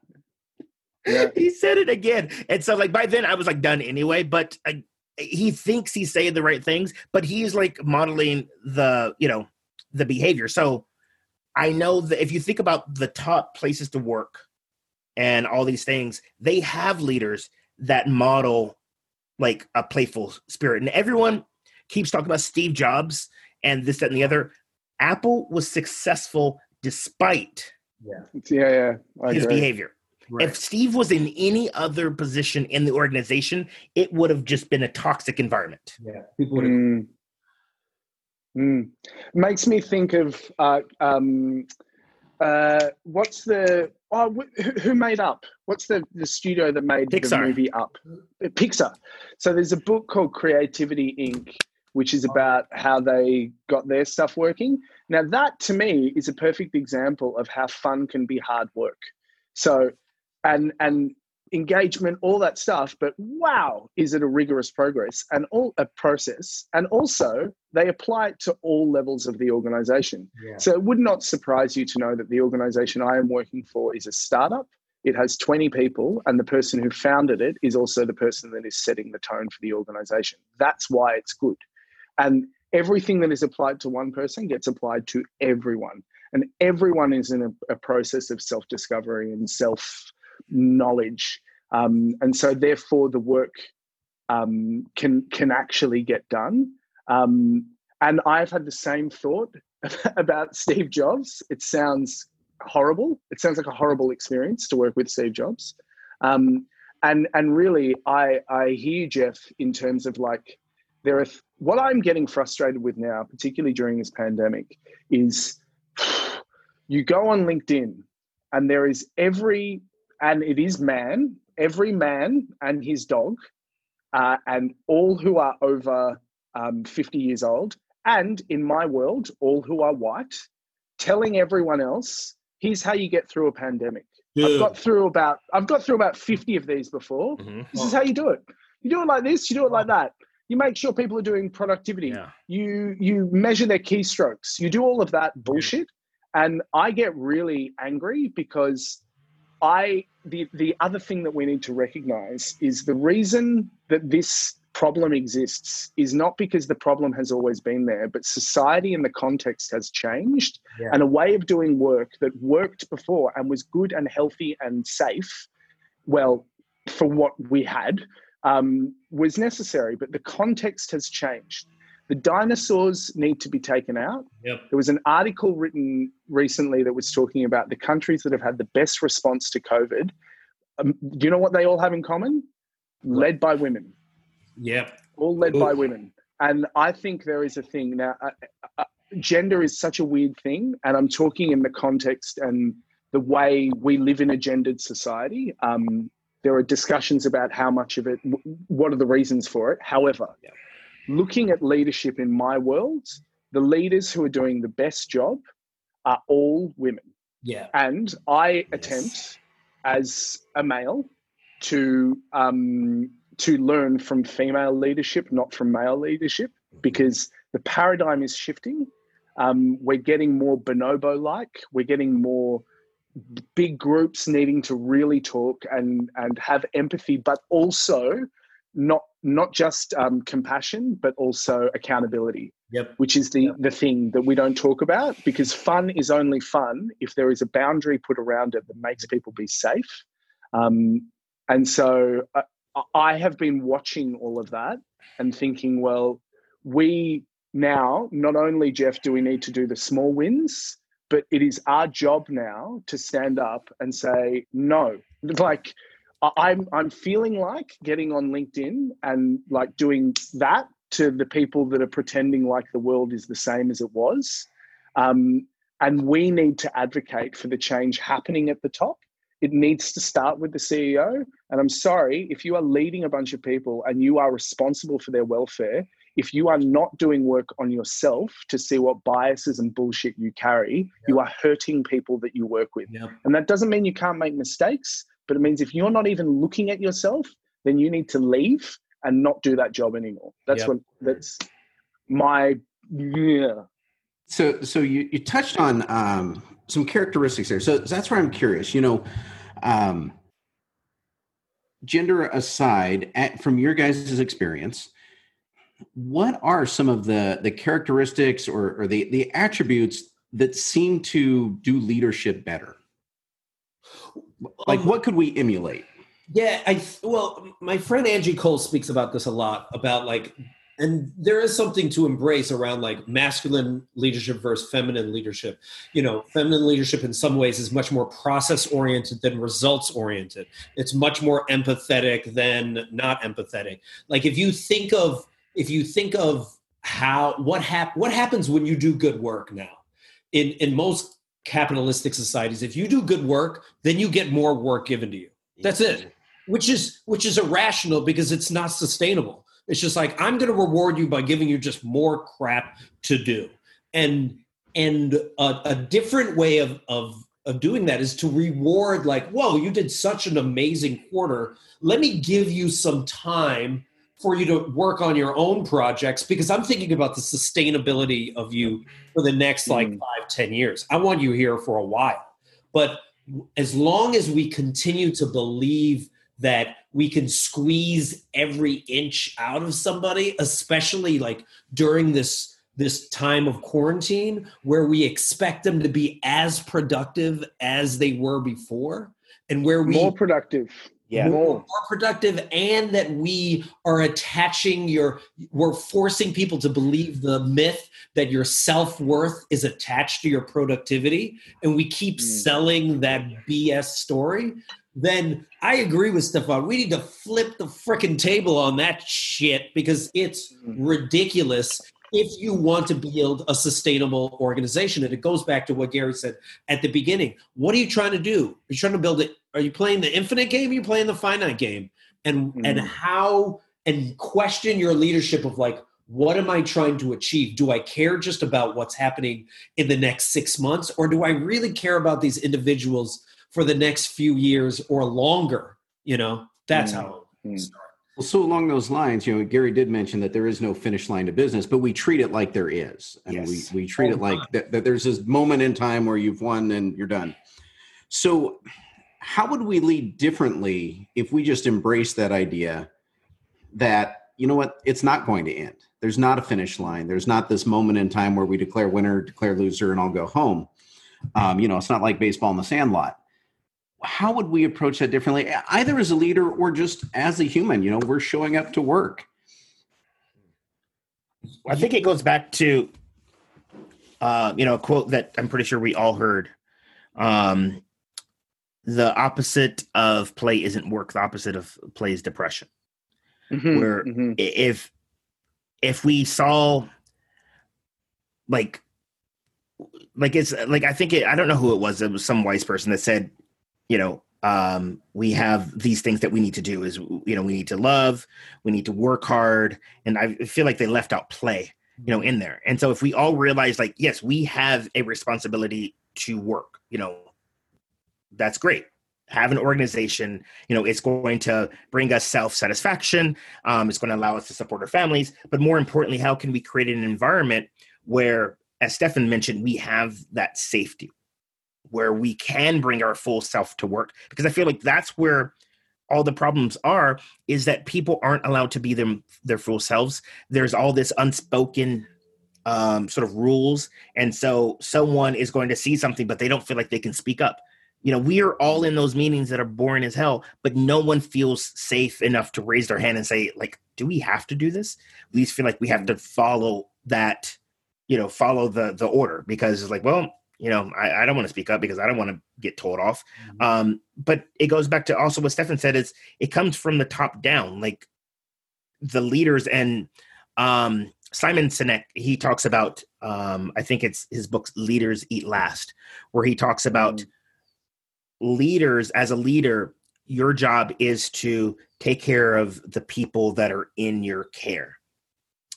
Yeah. He said it again. And so like, by then I was like done anyway, but he thinks he's saying the right things, but he's like modeling the behavior. So I know that if you think about the top places to work and all these things, they have leaders that model like a playful spirit. And everyone keeps talking about Steve Jobs and this, that, and the other. Apple was successful despite his behavior. Right. If Steve was in any other position in the organization, it would have just been a toxic environment. Yeah, people would have... Makes me think of What's the who made Up? What's the studio that made Pixar. The movie Up? Pixar. So there's a book called Creativity, Inc., which is about how they got their stuff working. Now that to me is a perfect example of how fun can be hard work. So and engagement, all that stuff, but wow, is it a rigorous process. And also they apply it to all levels of the organization. Yeah. So it would not surprise you to know that the organization I am working for is a startup. It has 20 people, and the person who founded it is also the person that is setting the tone for the organization. That's why it's good. And everything that is applied to one person gets applied to everyone. And everyone is in a process of self-discovery and self-knowledge. And so therefore the work can actually get done. And I've had the same thought about Steve Jobs. It sounds horrible. It sounds like a horrible experience to work with Steve Jobs. And really, I hear you, Jeff, in terms of like, there are what I'm getting frustrated with now, particularly during this pandemic, is you go on LinkedIn and there is every man and his dog, and all who are over 50 years old, and in my world, all who are white, telling everyone else, here's how you get through a pandemic. Yeah. I've got through about 50 of these before. Mm-hmm. This is how you do it. You do it like this, you do it like that. You make sure people are doing productivity. Yeah. You measure their keystrokes. You do all of that bullshit. And I get really angry because the other thing that we need to recognize is the reason that this problem exists is not because the problem has always been there, but society and the context has changed. Yeah. And a way of doing work that worked before and was good and healthy and safe, well, for what we had, was necessary, but the context has changed. The dinosaurs need to be taken out. Yep. There was an article written recently that was talking about the countries that have had the best response to COVID. Do you know what they all have in common? Led by women. Yep. All led by women. And I think there is a thing now, gender is such a weird thing. And I'm talking in the context and the way we live in a gendered society. There are discussions about how much of it, what are the reasons for it. However, yep. Looking at leadership in my world, the leaders who are doing the best job are all women. Yeah. And I attempt as a male to learn from female leadership, not from male leadership, because the paradigm is shifting. We're getting more bonobo-like. We're getting more big groups needing to really talk and have empathy, but also not just compassion, but also accountability, yep. Which is the thing that we don't talk about, because fun is only fun if there is a boundary put around it that makes people be safe. And so I have been watching all of that and thinking, well, we now, not only, Jeff, do we need to do the small wins, but it is our job now to stand up and say, no, like, I'm feeling like getting on LinkedIn and like doing that to the people that are pretending like the world is the same as it was. And we need to advocate for the change happening at the top. It needs to start with the CEO. And I'm sorry, if you are leading a bunch of people and you are responsible for their welfare, if you are not doing work on yourself to see what biases and bullshit you carry, you are hurting people that you work with. Yep. And that doesn't mean you can't make mistakes. But it means if you're not even looking at yourself, then you need to leave and not do that job anymore. That's what. That's my So you touched on some characteristics there. So that's where I'm curious. You know, gender aside, from your guys' experience, what are some of the characteristics or the attributes that seem to do leadership better? Like, what could we emulate? Yeah, well, my friend Angie Cole speaks about this a lot, about like, and there is something to embrace around like masculine leadership versus feminine leadership. You know, feminine leadership in some ways is much more process-oriented than results-oriented. It's much more empathetic than not empathetic. Like, if you think of what happens when you do good work now, in most capitalistic societies. If you do good work, then you get more work given to you. That's it. Which is irrational because it's not sustainable. It's just like, I'm going to reward you by giving you just more crap to do. And a different way of doing that is to reward, like, whoa, you did such an amazing quarter. Let me give you some time for you to work on your own projects, because I'm thinking about the sustainability of you for the next like 5-10 years. I want you here for a while. But as long as we continue to believe that we can squeeze every inch out of somebody, especially like during this time of quarantine where we expect them to be as productive as they were before, and where we more productive. Yeah. More productive, and that we are we're forcing people to believe the myth that your self-worth is attached to your productivity, and we keep selling that BS story, then I agree with Stefan. We need to flip the frickin' table on that shit, because it's ridiculous if you want to build a sustainable organization. And it goes back to what Gary said at the beginning. What are you trying to do? Are you trying to build it? Are you playing the infinite game? Are you playing the finite game? And question your leadership of like, what am I trying to achieve? Do I care just about what's happening in the next 6 months? Or do I really care about these individuals for the next few years or longer? You know, that's how it starts. Well, so along those lines, you know, Gary did mention that there is no finish line to business, but we treat it like there is. And we treat it like that there's this moment in time where you've won and you're done. So how would we lead differently if we just embrace that idea that, you know what, it's not going to end. There's not a finish line. There's not this moment in time where we declare winner, declare loser, and all go home. You know, it's not like baseball in the sandlot. How would we approach that differently, either as a leader or just as a human? You know, we're showing up to work. I think it goes back to, you know, a quote that I'm pretty sure we all heard. The opposite of play isn't work. The opposite of play is depression. If we saw like it's like, I think I don't know who it was. It was some wise person that said, you know, we have these things that we need to do is, you know, we need to love, we need to work hard. And I feel like they left out play, you know, in there. And so if we all realize like, yes, we have a responsibility to work, you know, that's great. Have an organization, you know, it's going to bring us self-satisfaction. It's going to allow us to support our families, but more importantly, how can we create an environment where, as Stefan mentioned, we have that safety, where we can bring our full self to work? Because I feel like that's where all the problems are, is that people aren't allowed to be their full selves. There's all this unspoken sort of rules. And so someone is going to see something, but they don't feel like they can speak up. You know, we are all in those meetings that are boring as hell, but no one feels safe enough to raise their hand and say, like, do we have to do this? We just feel like we have to follow that, you know, follow the order, because it's like, well, you know, I don't want to speak up because I don't want to get told off. But it goes back to also what Stefan said, is it comes from the top down, like the leaders. And Simon Sinek, he talks about, I think it's his book, Leaders Eat Last, where he talks about leaders. As a leader, your job is to take care of the people that are in your care.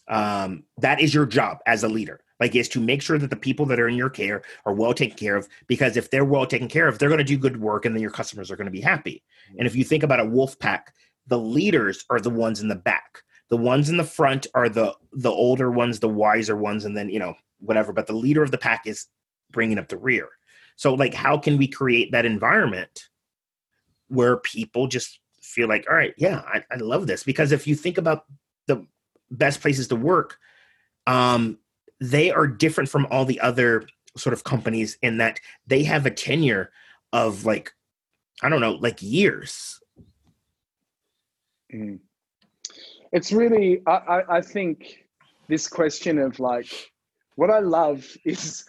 That is your job as a leader. Like, is to make sure that the people that are in your care are well taken care of, because if they're well taken care of, they're going to do good work, and then your customers are going to be happy. And if you think about a wolf pack, the leaders are the ones in the back. The ones in the front are the older ones, the wiser ones, and then, you know, whatever. But the leader of the pack is bringing up the rear. So, like, how can we create that environment where people just feel like, all right, yeah, I love this? Because if you think about the best places to work, they are different from all the other sort of companies in that they have a tenure of, like, I don't know, like years. It's really, I think this question of, like, what I love is,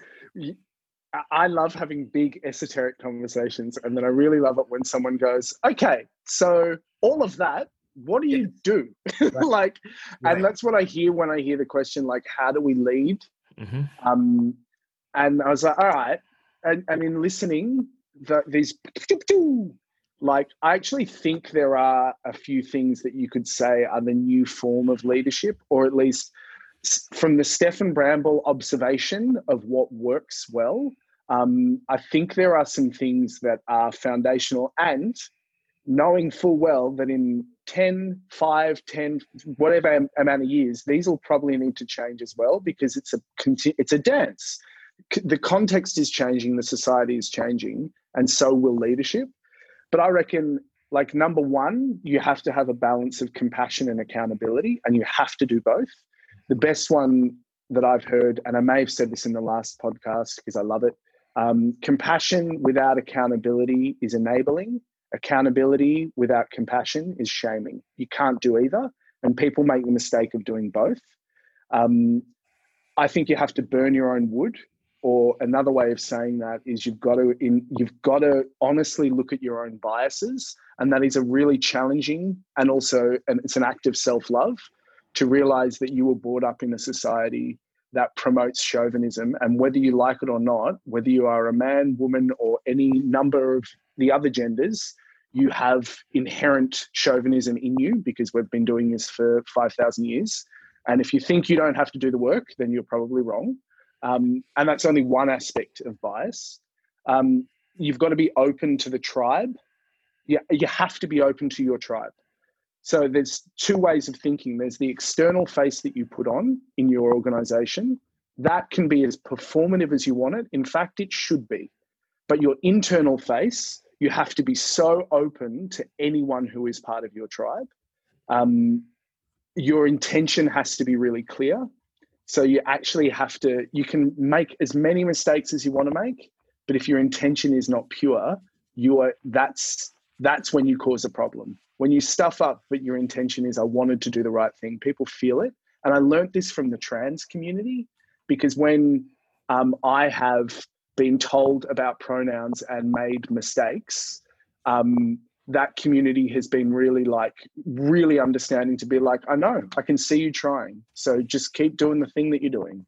I love having big esoteric conversations. And then I really love it when someone goes, okay, so all of that, what do you do? Like, and that's what I hear when I hear the question, like, how do we lead? And I was like, all right, and in listening, these like, I actually think there are a few things that you could say are the new form of leadership, or at least from the Stefan Bramble observation of what works well. I think there are some things that are foundational, and knowing full well that in 10, 5, 10, whatever amount of years, these will probably need to change as well, because it's a dance. The context is changing, the society is changing, and so will leadership. But I reckon, like, number one, you have to have a balance of compassion and accountability, and you have to do both. The best one that I've heard, and I may have said this in the last podcast because I love it, compassion without accountability is enabling. Accountability without compassion is shaming. You can't do either, and people make the mistake of doing both. I think you have to burn your own wood, or another way of saying that is you've got to honestly look at your own biases, and that is a really challenging, and also it's an act of self-love to realize that you were brought up in a society that promotes chauvinism, and whether you like it or not, whether you are a man, woman, or any number of the other genders, you have inherent chauvinism in you because we've been doing this for 5,000 years. And if you think you don't have to do the work, then you're probably wrong. And that's only one aspect of bias. You've got to be open to the tribe. You have to be open to your tribe. So there's two ways of thinking. There's the external face that you put on in your organization. That can be as performative as you want it. In fact, it should be. But your internal face, you have to be so open to anyone who is part of your tribe. Your intention has to be really clear. So you actually have to, you can make as many mistakes as you want to make, but if your intention is not pure, that's when you cause a problem. When you stuff up, but your intention is, I wanted to do the right thing, people feel it. And I learned this from the trans community, because when I have been told about pronouns and made mistakes, that community has been really understanding to be like, I know, I can see you trying. So just keep doing the thing that you're doing.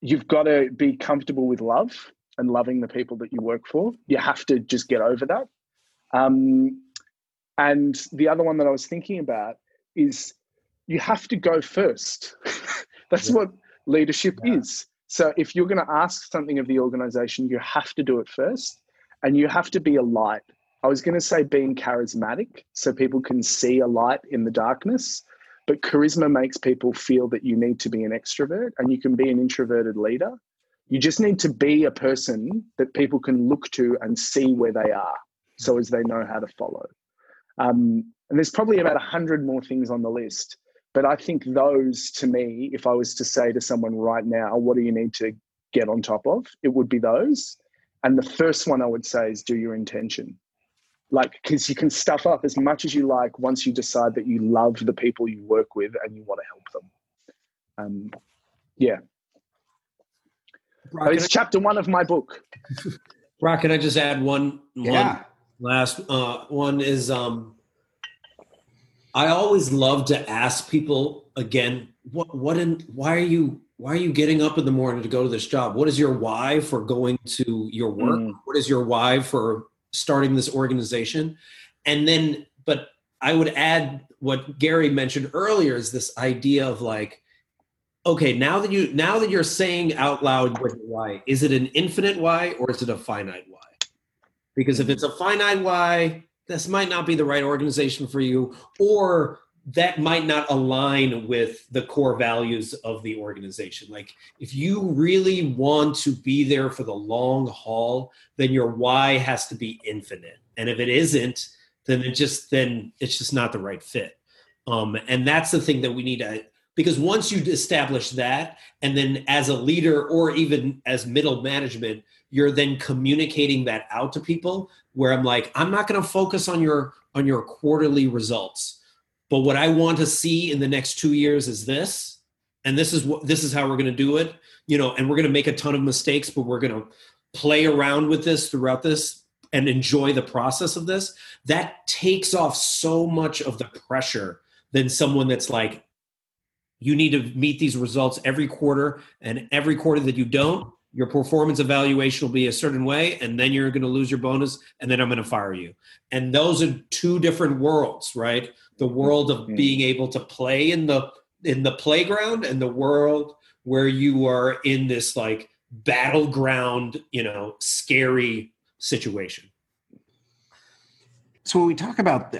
You've got to be comfortable with love and loving the people that you work for. You have to just get over that. And the other one that I was thinking about is you have to go first. That's what leadership is. So if you're going to ask something of the organization, you have to do it first, and you have to be a light. I was going to say being charismatic so people can see a light in the darkness, but charisma makes people feel that you need to be an extrovert, and you can be an introverted leader. You just need to be a person that people can look to and see where they are, so as they know how to follow. And there's probably about 100 more things on the list, but I think those, to me, if I was to say to someone right now, what do you need to get on top of? It would be those. And the first one I would say is do your intention. Like, because you can stuff up as much as you like once you decide that you love the people you work with and you want to help them. Brock, it's chapter one of my book. Brock, can I just add one last one is I always love to ask people again, why are you getting up in the morning to go to this job? What is your why for going to your work? What is your why for starting this organization? And then, but I would add what Gary mentioned earlier is this idea of like, okay, now that you're saying out loud what your why, is it an infinite why or is it a finite why? Because if it's a finite why, this might not be the right organization for you, or that might not align with the core values of the organization. Like, if you really want to be there for the long haul, then your why has to be infinite. And if it isn't, then it's just not the right fit. And that's the thing that we need to, because once you establish that, and then as a leader or even as middle management, you're then communicating that out to people, where I'm like, I'm not going to focus on your quarterly results. But what I want to see in the next 2 years is this, and this is how we're going to do it, and we're going to make a ton of mistakes, but we're going to play around with this throughout this and enjoy the process of this. That takes off so much of the pressure than someone that's like, you need to meet these results every quarter, and every quarter that you don't, your performance evaluation will be a certain way, and then you're going to lose your bonus, and then I'm going to fire you. And those are two different worlds, right? The world of being able to play in the playground, and the world where you are in this like battleground, scary situation. So when we talk about,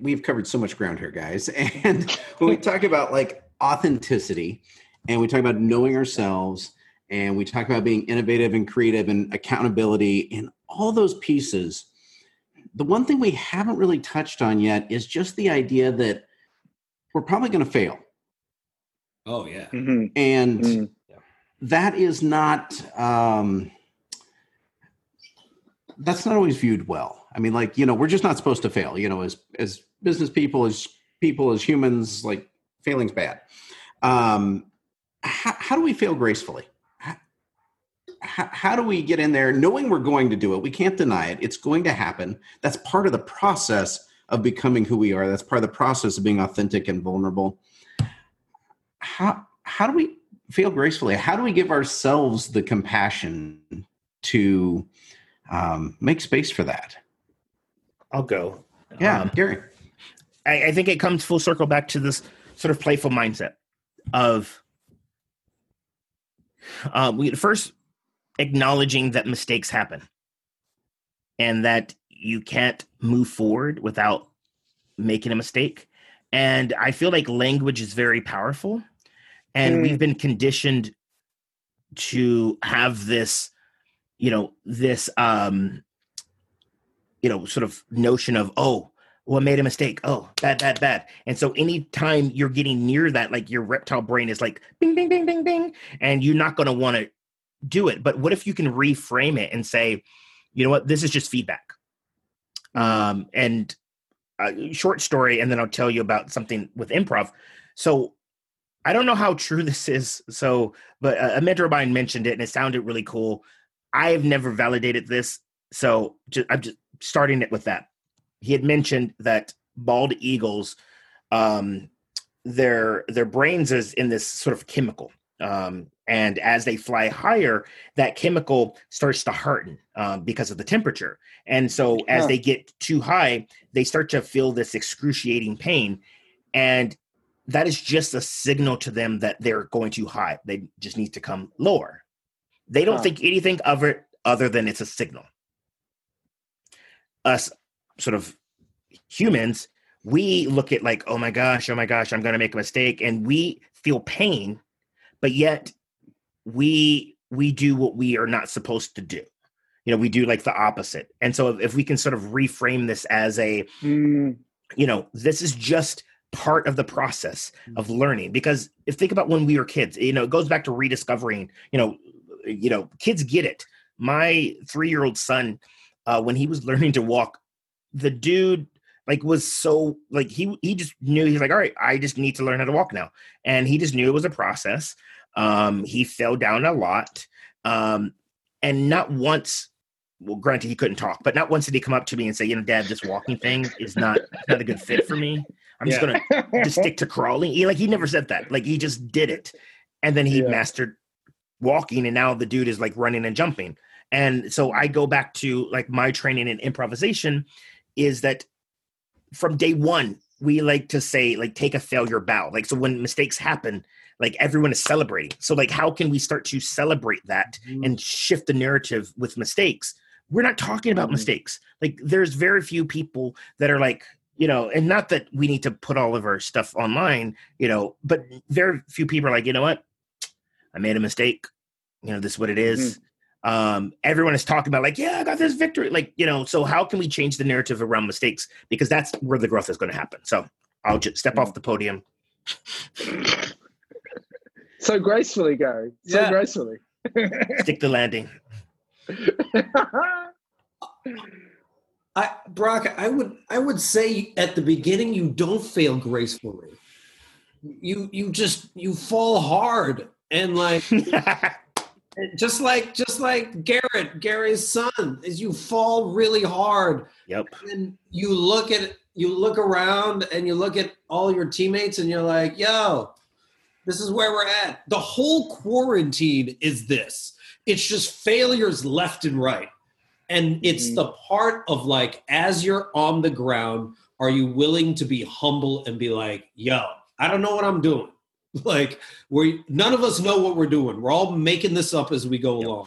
we've covered so much ground here, guys. And when we talk about like authenticity, and we talk about knowing ourselves, and we talk about being innovative and creative and accountability and all those pieces, the one thing we haven't really touched on yet is just the idea that we're probably going to fail. Oh, yeah. Mm-hmm. And that is not, that's not always viewed well. I mean, like, we're just not supposed to fail, as business people, as humans, like failing's bad. How do we fail gracefully? How do we get in there knowing we're going to do it? We can't deny it. It's going to happen. That's part of the process of becoming who we are. That's part of the process of being authentic and vulnerable. How do we fail gracefully? How do we give ourselves the compassion to make space for that? I'll go. Yeah, Gary. I think it comes full circle back to this sort of playful mindset of first acknowledging that mistakes happen and that you can't move forward without making a mistake. And I feel like language is very powerful, and we've been conditioned to have this, sort of notion of, oh, well, I made a mistake. Oh, bad. And so anytime you're getting near that, like your reptile brain is like, bing, bing, bing, bing, bing. And you're not going to want to do it. But what if you can reframe it and say, you know what, this is just feedback. And a short story, and then I'll tell you about something with improv. So I don't know how true this is. So, but a mentor of mine mentioned it and it sounded really cool. I have never validated this. So I'm just starting it with that. He had mentioned that bald eagles, their brains is in this sort of chemical. And as they fly higher, that chemical starts to harden because of the temperature. And so as they get too high, they start to feel this excruciating pain. And that is just a signal to them that they're going too high. They just need to come lower. They don't think anything of it other than it's a signal. Us sort of humans, we look at like, oh my gosh, I'm going to make a mistake. And we feel pain, but yet we do what we are not supposed to do. We do like the opposite. And so if we can sort of reframe this as a, this is just part of the process of learning, because think about when we were kids, it goes back to rediscovering, kids get it. My 3-year-old son, when he was learning to walk, the dude like was so like, he just knew, he's like, all right, I just need to learn how to walk now. And he just knew it was a process. He fell down a lot. And not once, well, granted he couldn't talk, but not once did he come up to me and say, Dad, this walking thing is not a good fit for me. I'm just going to just stick to crawling. He never said that. Like he just did it. And then he mastered walking. And now the dude is like running and jumping. And so I go back to like my training in improvisation is that from day one, we like to say, like, take a failure bow. Like, so when mistakes happen, like everyone is celebrating. So like, how can we start to celebrate that and shift the narrative with mistakes? We're not talking about mistakes. Like there's very few people that are like, and not that we need to put all of our stuff online, but very few people are like, you know what? I made a mistake. This is what it is. Everyone is talking about like, I got this victory. Like, so how can we change the narrative around mistakes? Because that's where the growth is going to happen. So I'll just step off the podium. So gracefully, Gary. So gracefully. Stick the landing. Brock, I would say at the beginning, you don't fail gracefully. You fall hard and like... Just like Gary's son, is you fall really hard. Yep. And you look around and you look at all your teammates and you're like, yo, this is where we're at. The whole quarantine is this. It's just failures left and right. And it's the part of like, as you're on the ground, are you willing to be humble and be like, yo, I don't know what I'm doing. Like, none of us know what we're doing. We're all making this up as we go along.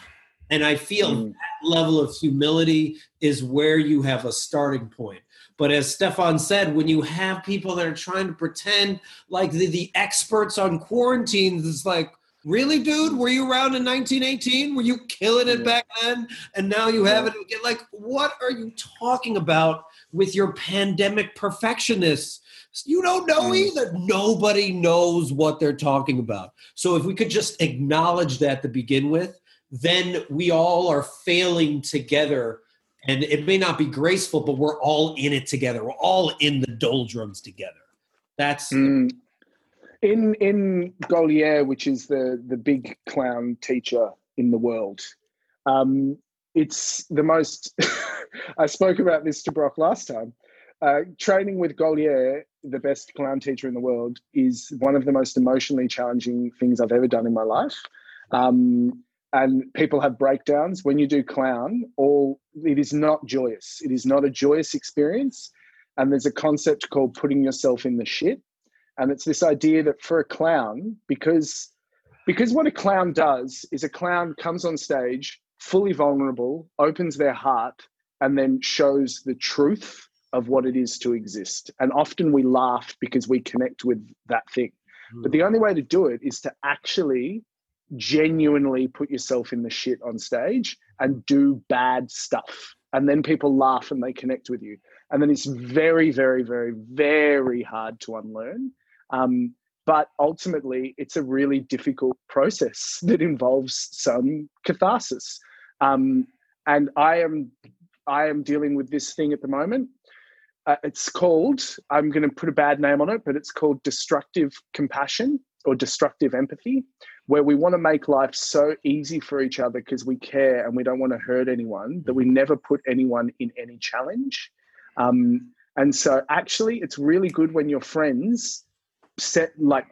And I feel that level of humility is where you have a starting point. But as Stefan said, when you have people that are trying to pretend like the experts on quarantines, it's like, really, dude? Were you around in 1918? Were you killing it back then? And now you have it again. Like, what are you talking about with your pandemic perfectionists? You don't know either. Nobody knows what they're talking about. So if we could just acknowledge that to begin with, then we all are failing together. And it may not be graceful, but we're all in it together. We're all in the doldrums together. That's... In Gaulier, which is the big clown teacher in the world, it's the most... I spoke about this to Brock last time. Training with Gaulier, the best clown teacher in the world, is one of the most emotionally challenging things I've ever done in my life. And people have breakdowns. When you do clown, it is not joyous. It is not a joyous experience. And there's a concept called putting yourself in the shit. And it's this idea that for a clown, because what a clown does is a clown comes on stage, fully vulnerable, opens their heart, and then shows the truth of what it is to exist. And often we laugh because we connect with that thing. But the only way to do it is to actually genuinely put yourself in the shit on stage and do bad stuff. And then people laugh and they connect with you. And then it's very, very, very, very hard to unlearn. But ultimately, it's a really difficult process that involves some catharsis. And I am dealing with this thing at the moment. It's called, I'm going to put a bad name on it, but it's called destructive compassion or destructive empathy, where we want to make life so easy for each other because we care and we don't want to hurt anyone, that we never put anyone in any challenge. And so actually it's really good when your friends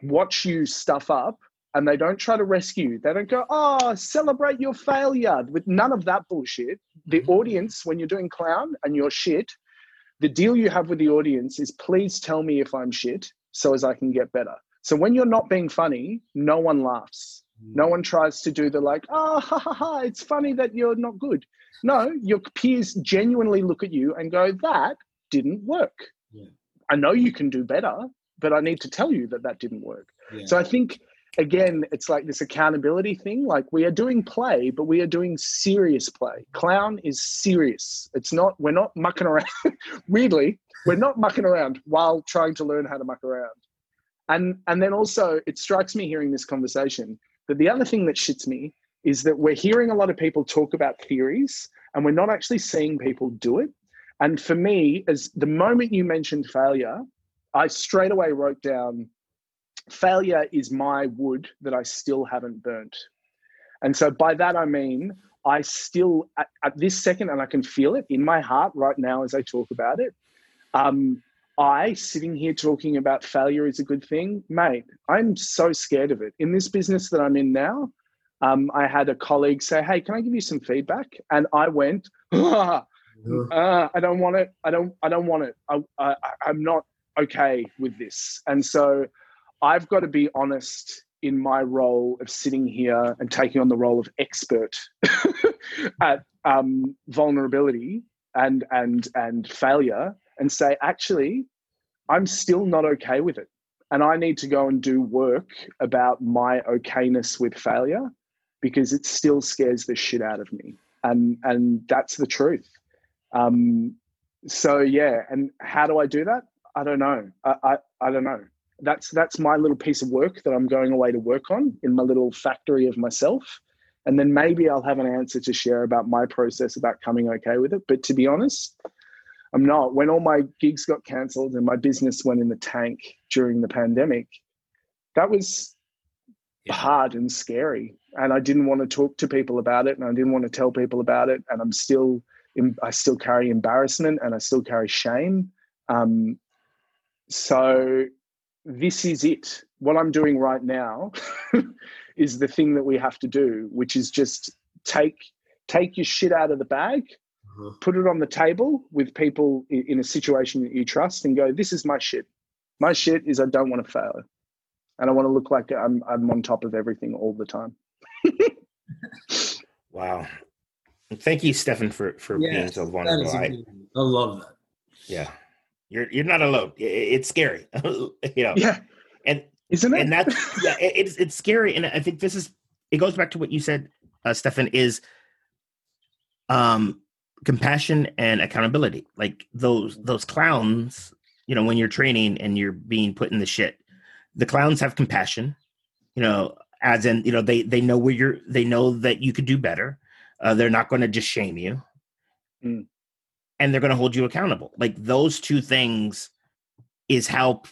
watch you stuff up and they don't try to rescue. They don't go, oh, celebrate your failure with none of that bullshit. The audience, when you're doing clown and you're shit, the deal you have with the audience is please tell me if I'm shit so as I can get better. So when you're not being funny, no one laughs. No one tries to do the like, oh, ha, ha, ha, it's funny that you're not good. No, your peers genuinely look at you and go, that didn't work. Yeah. I know you can do better, but I need to tell you that didn't work. Yeah. So I think, again, it's like this accountability thing. Like we are doing play, but we are doing serious play. Clown is serious. We're not mucking around. Weirdly, we're not mucking around while trying to learn how to muck around. And then also it strikes me hearing this conversation that the other thing that shits me is that we're hearing a lot of people talk about theories and we're not actually seeing people do it. And for me, as the moment you mentioned failure, I straight away wrote down failure is my wood that I still haven't burnt. And so by that, I mean, I still at this second, and I can feel it in my heart right now as I talk about it, I, sitting here talking about failure is a good thing, mate, I'm so scared of it. In this business that I'm in now, I had a colleague say, hey, can I give you some feedback? And I went, I don't want it. I don't want it. I'm not okay with this. And so I've got to be honest in my role of sitting here and taking on the role of expert at vulnerability and failure, and say, actually, I'm still not okay with it. And I need to go and do work about my okayness with failure because it still scares the shit out of me. And that's the truth. So yeah, and how do I do that? I don't know. I don't know. That's my little piece of work that I'm going away to work on in my little factory of myself. And then maybe I'll have an answer to share about my process about coming okay with it. But to be honest, I'm not. When all my gigs got cancelled and my business went in the tank during the pandemic, that was hard and scary. And I didn't want to talk to people about it, and I didn't want to tell people about it. And I still carry embarrassment, and I still carry shame. So this is it. What I'm doing right now is the thing that we have to do, which is just take your shit out of the bag, put it on the table with people in a situation that you trust and go, this is my shit. My shit is I don't want to fail. And I want to look like I'm on top of everything all the time. Wow. Thank you, Stefan, for being so vulnerable. I love that. Yeah. You're not alone. It's scary. And isn't it? And that's it's scary. And I think this is, it goes back to what you said, Stefan, is compassion and accountability. Like those clowns, you know, when you're training and you're being put in the shit, the clowns have compassion, you know, as in, you know, they know where they know that you could do better. They're not going to just shame you. Mm. And they're going to hold you accountable. Like those two things is how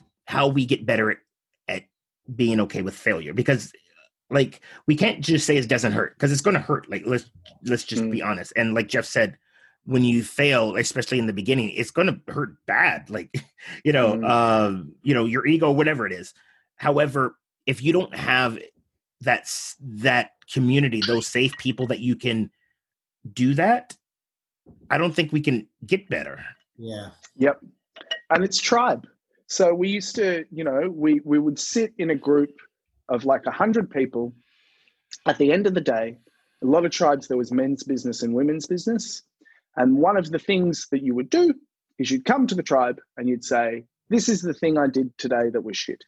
we get better at being okay with failure. Because like we can't just say it doesn't hurt, because it's going to hurt. Like let's just be honest. And like Jeff said, when you fail, especially in the beginning, it's going to hurt bad. Like you know, your ego, whatever it is. However, if you don't have that community, those safe people that you can do that, I don't think we can get better. Yeah. Yep. And it's tribe. So we used to, you know, we would sit in a group of like 100 people. At the end of the day, a lot of tribes, there was men's business and women's business. And one of the things that you would do is you'd come to the tribe and you'd say, this is the thing I did today that was shit.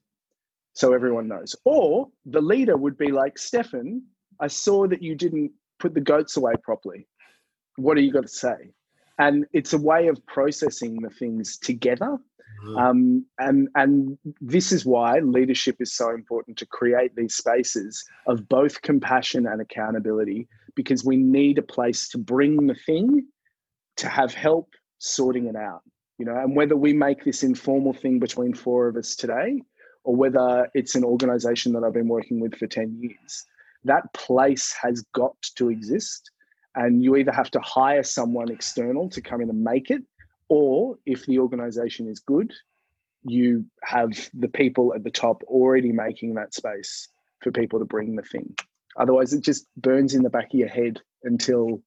So everyone knows. Or the leader would be like, Stefan, I saw that you didn't put the goats away properly. What are you going to say? And it's a way of processing the things together. And this is why leadership is so important, to create these spaces of both compassion and accountability, because we need a place to bring the thing, to have help sorting it out, you know, and whether we make this informal thing between four of us today, or whether it's an organization that I've been working with for 10 years, that place has got to exist. And you either have to hire someone external to come in and make it, or if the organization is good, you have the people at the top already making that space for people to bring the thing. Otherwise, it just burns in the back of your head until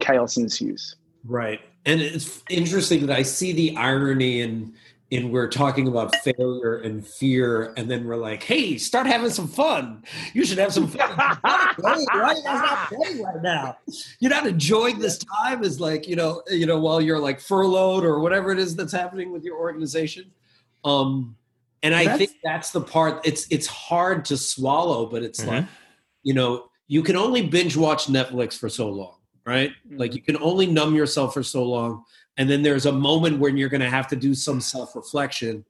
chaos ensues. Right. And it's interesting that I see the irony in we're talking about failure and fear, and then we're like, hey, start having some fun. You should have some fun. Why is that playing right now? You're not enjoying this time is like, you know, while you're like furloughed or whatever it is that's happening with your organization. And I think that's the part, it's hard to swallow, but it's like, you know, you can only binge watch Netflix for so long, right? Like you can only numb yourself for so long. And then there's a moment when you're going to have to do some self-reflection.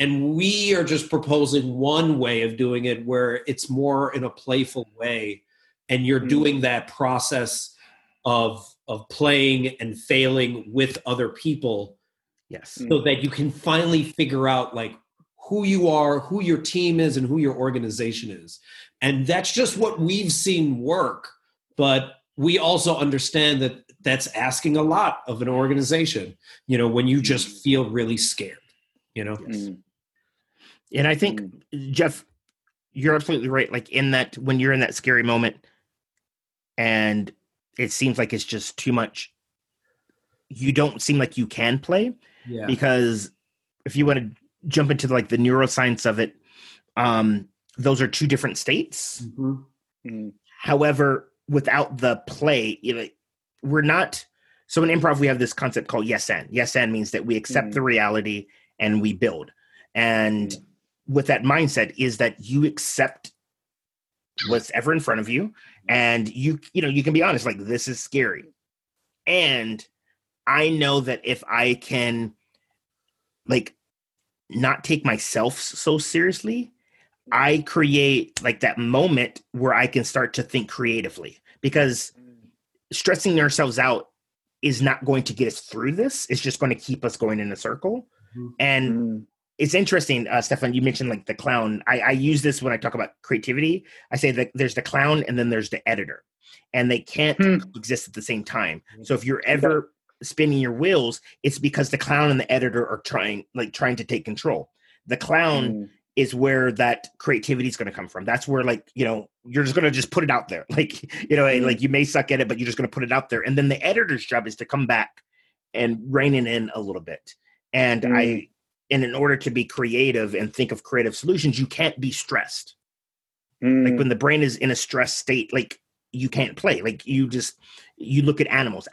And we are just proposing one way of doing it where it's more in a playful way. And you're doing that process of playing and failing with other people. Yes. So that you can finally figure out like who you are, who your team is, and who your organization is. And that's just what we've seen work. But we also understand that that's asking a lot of an organization, you know, when you just feel really scared, you know? Yes. And I think, Jeff, you're absolutely right. Like in that, when you're in that scary moment and it seems like it's just too much, you don't seem like you can play. Yeah. Because if you want to jump into like the neuroscience of it, those are two different states. However, without the play, we're not. So in improv, we have this concept called yes and. Yes and means that we accept the reality and we build. And with that mindset is that you accept what's ever in front of you, and you know you can be honest, like this is scary, and I know that if I can like not take myself so seriously, I create like that moment where I can start to think creatively, because stressing ourselves out is not going to get us through this. It's just going to keep us going in a circle. And it's interesting, Stefan, you mentioned like the clown. I use this when I talk about creativity. I say that there's the clown and then there's the editor, and they can't exist at the same time. So if you're ever spinning your wheels, it's because the clown and the editor are trying to take control. The clown is where that creativity is going to come from. That's where, like, you know, you're just going to just put it out there. Like, you know, mm-hmm. like you may suck at it, but you're just going to put it out there. And then the editor's job is to come back and rein it in a little bit. And mm-hmm. And in order to be creative and think of creative solutions, you can't be stressed. Mm-hmm. Like when the brain is in a stress state, like you can't play. Like you look at animals,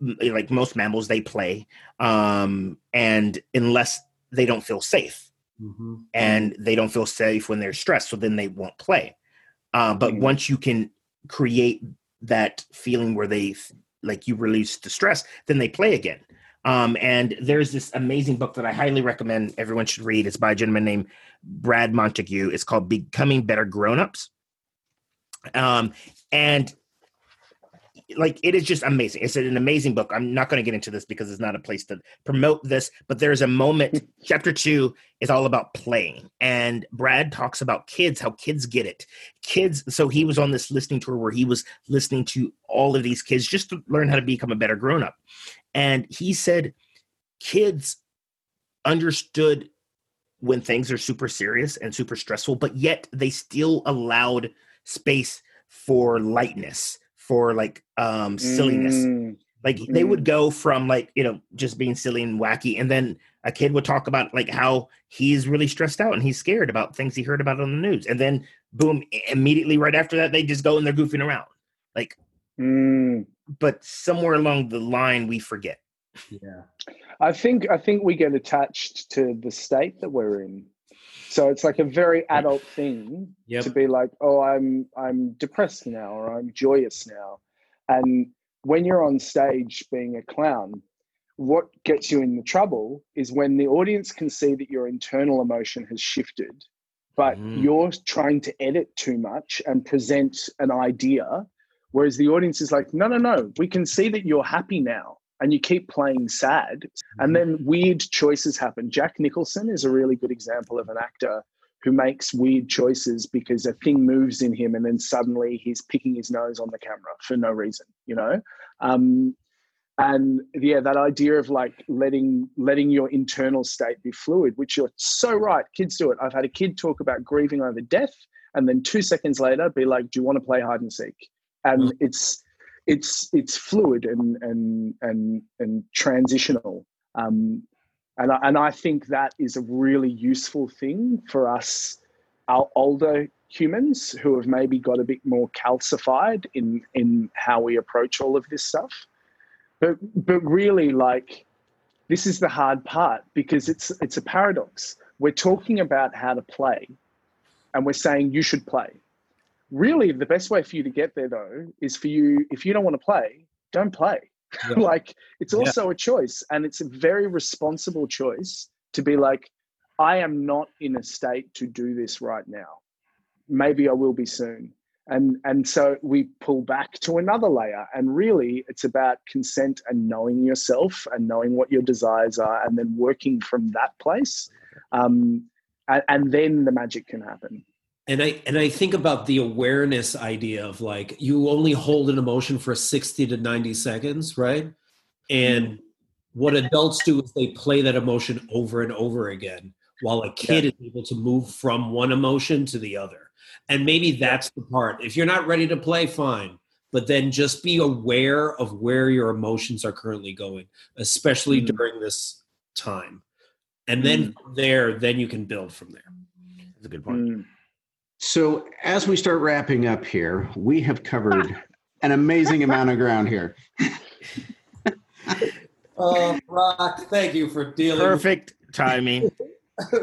like most mammals, they play. And unless they don't feel safe. Mm-hmm. And they don't feel safe when they're stressed, so then they won't play. But mm-hmm. once you can create that feeling where you release the stress, then they play again. And there's this amazing book that I highly recommend everyone should read. It's by a gentleman named Brad Montague. It's called Becoming Better Grownups. And like, it is just amazing. It's an amazing book. I'm not going to get into this because it's not a place to promote this, but there's a moment. Chapter 2 is all about playing. And Brad talks about kids, how kids get it. Kids. So he was on this listening tour where he was listening to all of these kids just to learn how to become a better grown-up. And he said, kids understood when things are super serious and super stressful, but yet they still allowed space for lightness, for like silliness. Like they would go from like, you know, just being silly and wacky. And then a kid would talk about like how he's really stressed out and he's scared about things he heard about on the news. And then boom, immediately right after that, they just go and they're goofing around. Like, but somewhere along the line, we forget. Yeah. I think we get attached to the state that we're in. So it's like a very adult thing to be like, oh, I'm depressed now, or I'm joyous now. And when you're on stage being a clown, what gets you in the trouble is when the audience can see that your internal emotion has shifted, but you're trying to edit too much and present an idea, whereas the audience is like, no, we can see that you're happy now. And you keep playing sad, and then weird choices happen. Jack Nicholson is a really good example of an actor who makes weird choices because a thing moves in him and then suddenly he's picking his nose on the camera for no reason, you know? And yeah, that idea of like letting your internal state be fluid, which you're so right, kids do it. I've had a kid talk about grieving over death and then 2 seconds later be like, do you want to play hide and seek? And it's fluid and transitional, and I think that is a really useful thing for us, our older humans who have maybe got a bit more calcified in how we approach all of this stuff. But really, like, this is the hard part because it's a paradox. We're talking about how to play, and we're saying you should play. Really, the best way for you to get there, though, is for you, if you don't want to play, don't play. Yeah. Like, it's also a choice, and it's a very responsible choice to be like, I am not in a state to do this right now. Maybe I will be soon. And so we pull back to another layer, and really it's about consent and knowing yourself and knowing what your desires are and then working from that place. And then the magic can happen. And I think about the awareness idea of like, you only hold an emotion for 60 to 90 seconds, right? And what adults do is they play that emotion over and over again, while a kid is able to move from one emotion to the other. And maybe that's the part. If you're not ready to play, fine. But then just be aware of where your emotions are currently going, especially during this time. And then from there, then you can build from there. That's a good point. So as we start wrapping up here, we have covered an amazing amount of ground here. Brock, thank you for dealing. Perfect timing.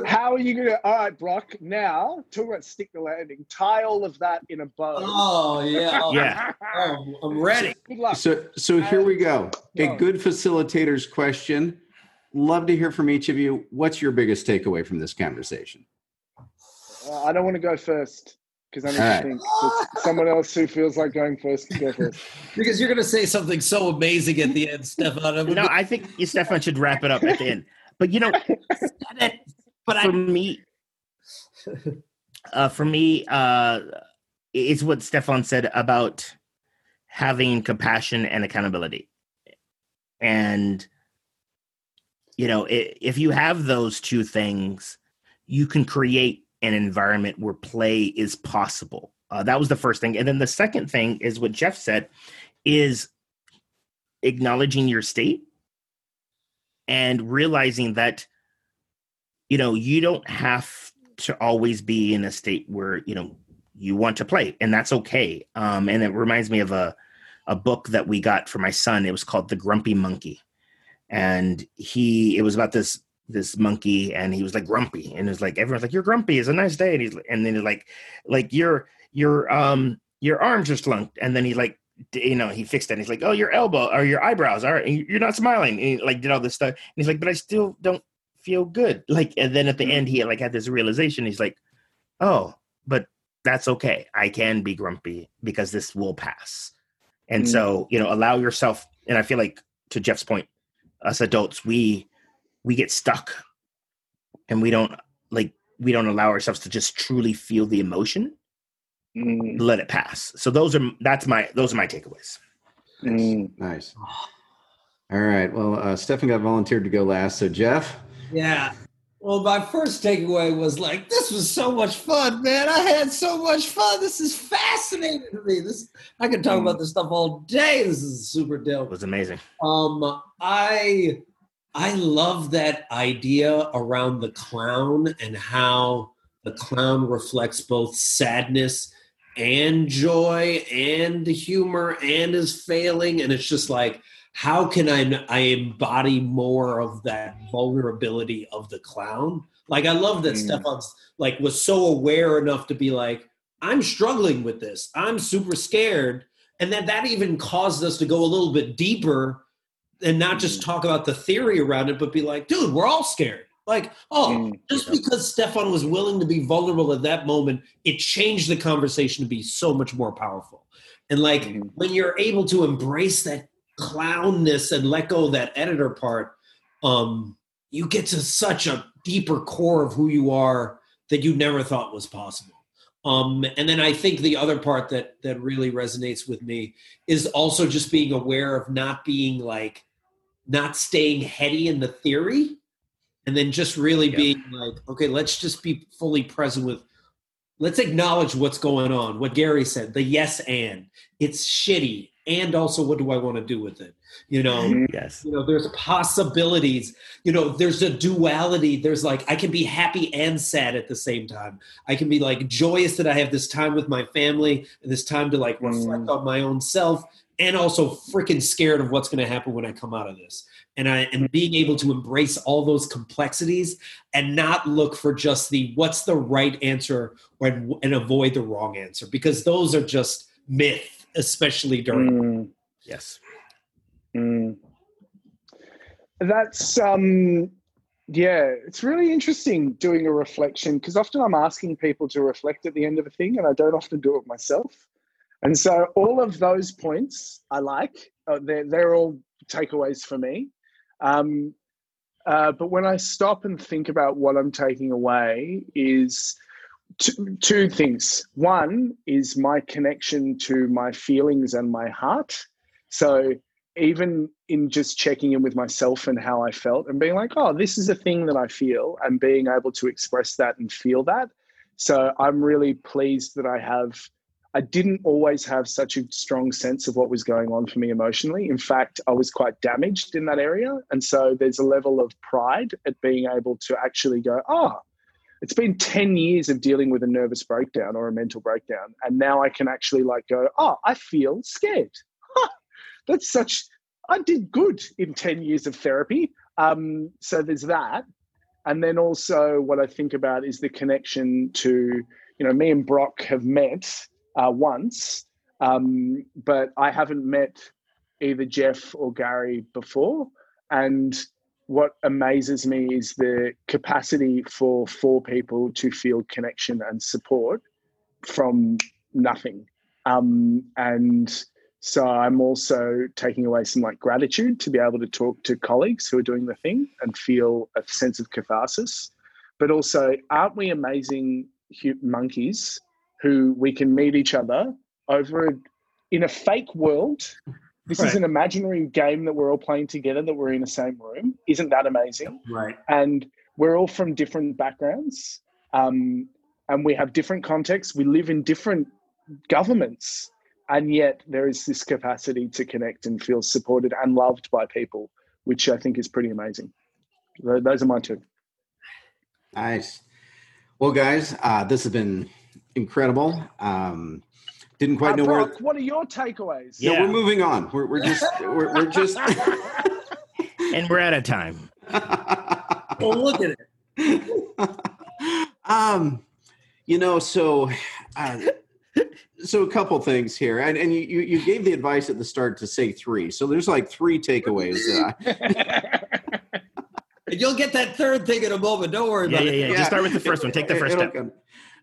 How are you going to, all right, Brock, now, talk about stick the landing, tie all of that in a bow. Oh, yeah. I'm ready. Good luck. So here we go. A good facilitator's question. Love to hear from each of you. What's your biggest takeaway from this conversation? I don't want to go first because I need to think. There's someone else who feels like going first can go first. Because you're going to say something so amazing at the end, Stefan. No, I think Stefan should wrap it up at the end. But you know, for me, it's what Stefan said about having compassion and accountability. And, you know, if you have those two things, you can create an environment where play is possible. That was the first thing. And then the second thing is what Jeff said, is acknowledging your state and realizing that, you know, you don't have to always be in a state where, you know, you want to play, and that's okay. And it reminds me of a book that we got for my son. It was called The Grumpy Monkey. And it was about this monkey, and he was like grumpy, and it's like, everyone's like, you're grumpy, it's a nice day. And then he's like your arms are slunked. And then he like, you know, he fixed it. And he's like, oh, your elbow or your eyebrows are, and you're not smiling. And he like did all this stuff. And he's like, but I still don't feel good. Like, and then at the end, he like had this realization. He's like, oh, but that's okay. I can be grumpy because this will pass. And so, you know, allow yourself. And I feel like, to Jeff's point, us adults, we get stuck, and we don't allow ourselves to just truly feel the emotion. Let it pass. So those are my takeaways. Nice. All right. Well, Stefan got volunteered to go last. So Jeff. Yeah. Well, my first takeaway was like, this was so much fun, man. I had so much fun. This is fascinating to me. I could talk about this stuff all day. This is super dope. It was amazing. I love that idea around the clown, and how the clown reflects both sadness and joy and humor and is failing. And it's just like, how can I embody more of that vulnerability of that clown? Like, I love that Stefan's like was so aware enough to be like, I'm struggling with this. I'm super scared. And that even caused us to go a little bit deeper and not just talk about the theory around it, but be like, dude, we're all scared. Like, just because Stefan was willing to be vulnerable at that moment, it changed the conversation to be so much more powerful. And like, when you're able to embrace that clownness and let go of that editor part, you get to such a deeper core of who you are that you never thought was possible. And then I think the other part that really resonates with me is also just being aware of not staying heady in the theory, and then just really being like, okay, let's just be fully present with, let's acknowledge what's going on. What Gary said, the yes, and it's shitty. And also, what do I want to do with it? You know, you know, there's possibilities, you know, there's a duality. There's like, I can be happy and sad at the same time. I can be like joyous that I have this time with my family and this time to like reflect on my own self, and also freaking scared of what's going to happen when I come out of this. And I am being able to embrace all those complexities and not look for just the, what's the right answer, and avoid the wrong answer, because those are just myths. Especially during that's it's really interesting doing a reflection, because often I'm asking people to reflect at the end of a thing, and I don't often do it myself. And so all of those points I like, they're all takeaways for me, but when I stop and think about what I'm taking away is two things. One is my connection to my feelings and my heart. So even in just checking in with myself and how I felt, and being like, oh, this is a thing that I feel, and being able to express that and feel that. So I'm really pleased that I didn't always have such a strong sense of what was going on for me emotionally. In fact, I was quite damaged in that area. And so there's a level of pride at being able to actually go, it's been 10 years of dealing with a nervous breakdown or a mental breakdown, and now I can actually like go, I feel scared. That's I did good in 10 years of therapy. So there's that. And then also what I think about is the connection to, you know, me and Brock have met once, but I haven't met either Jeff or Gary before. And what amazes me is the capacity for four people to feel connection and support from nothing. And so I'm also taking away some like gratitude to be able to talk to colleagues who are doing the thing and feel a sense of catharsis. But also, aren't we amazing monkeys who we can meet each other over in a fake world? This is an imaginary game that we're all playing together, that we're in the same room. Isn't that amazing? Right. And we're all from different backgrounds, and we have different contexts. We live in different governments, and yet there is this capacity to connect and feel supported and loved by people, which I think is pretty amazing. Those are my two. Nice. Well, guys, this has been incredible. Didn't quite know Brock, what are your takeaways? Yeah, we're moving on. We're just and we're out of time. Well, look at it. So a couple things here, and you gave the advice at the start to say three. So there's like three takeaways. And you'll get that third thing in a moment. Don't worry about it. Yeah. Just start with the first one. Take the first step.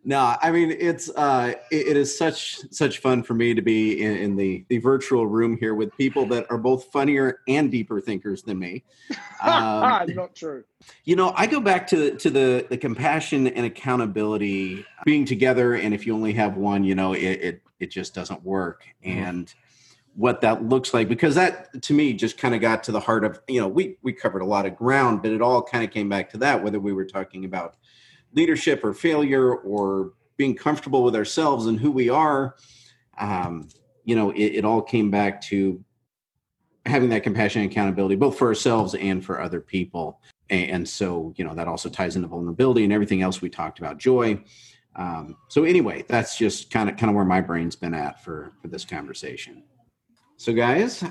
No, I mean, it's it is such fun for me to be in the virtual room here with people that are both funnier and deeper thinkers than me. Not true. You know, I go back to the compassion and accountability being together. And if you only have one, you know, it just doesn't work. And what that looks like, because that to me just kind of got to the heart of, you know, we covered a lot of ground, but it all kind of came back to that, whether we were talking about leadership or failure or being comfortable with ourselves and who we are, it all came back to having that compassion and accountability, both for ourselves and for other people. And so, you know, that also ties into vulnerability and everything else we talked about, joy. So anyway, that's just kind of where my brain's been at for this conversation. So guys,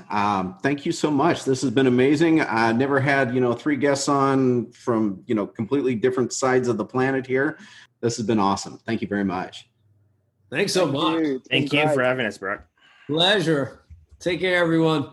thank you so much. This has been amazing. I never had, three guests on from, completely different sides of the planet here. This has been awesome. Thank you very much. Thanks so much. Thank you for having us, Brock. Pleasure. Take care, everyone.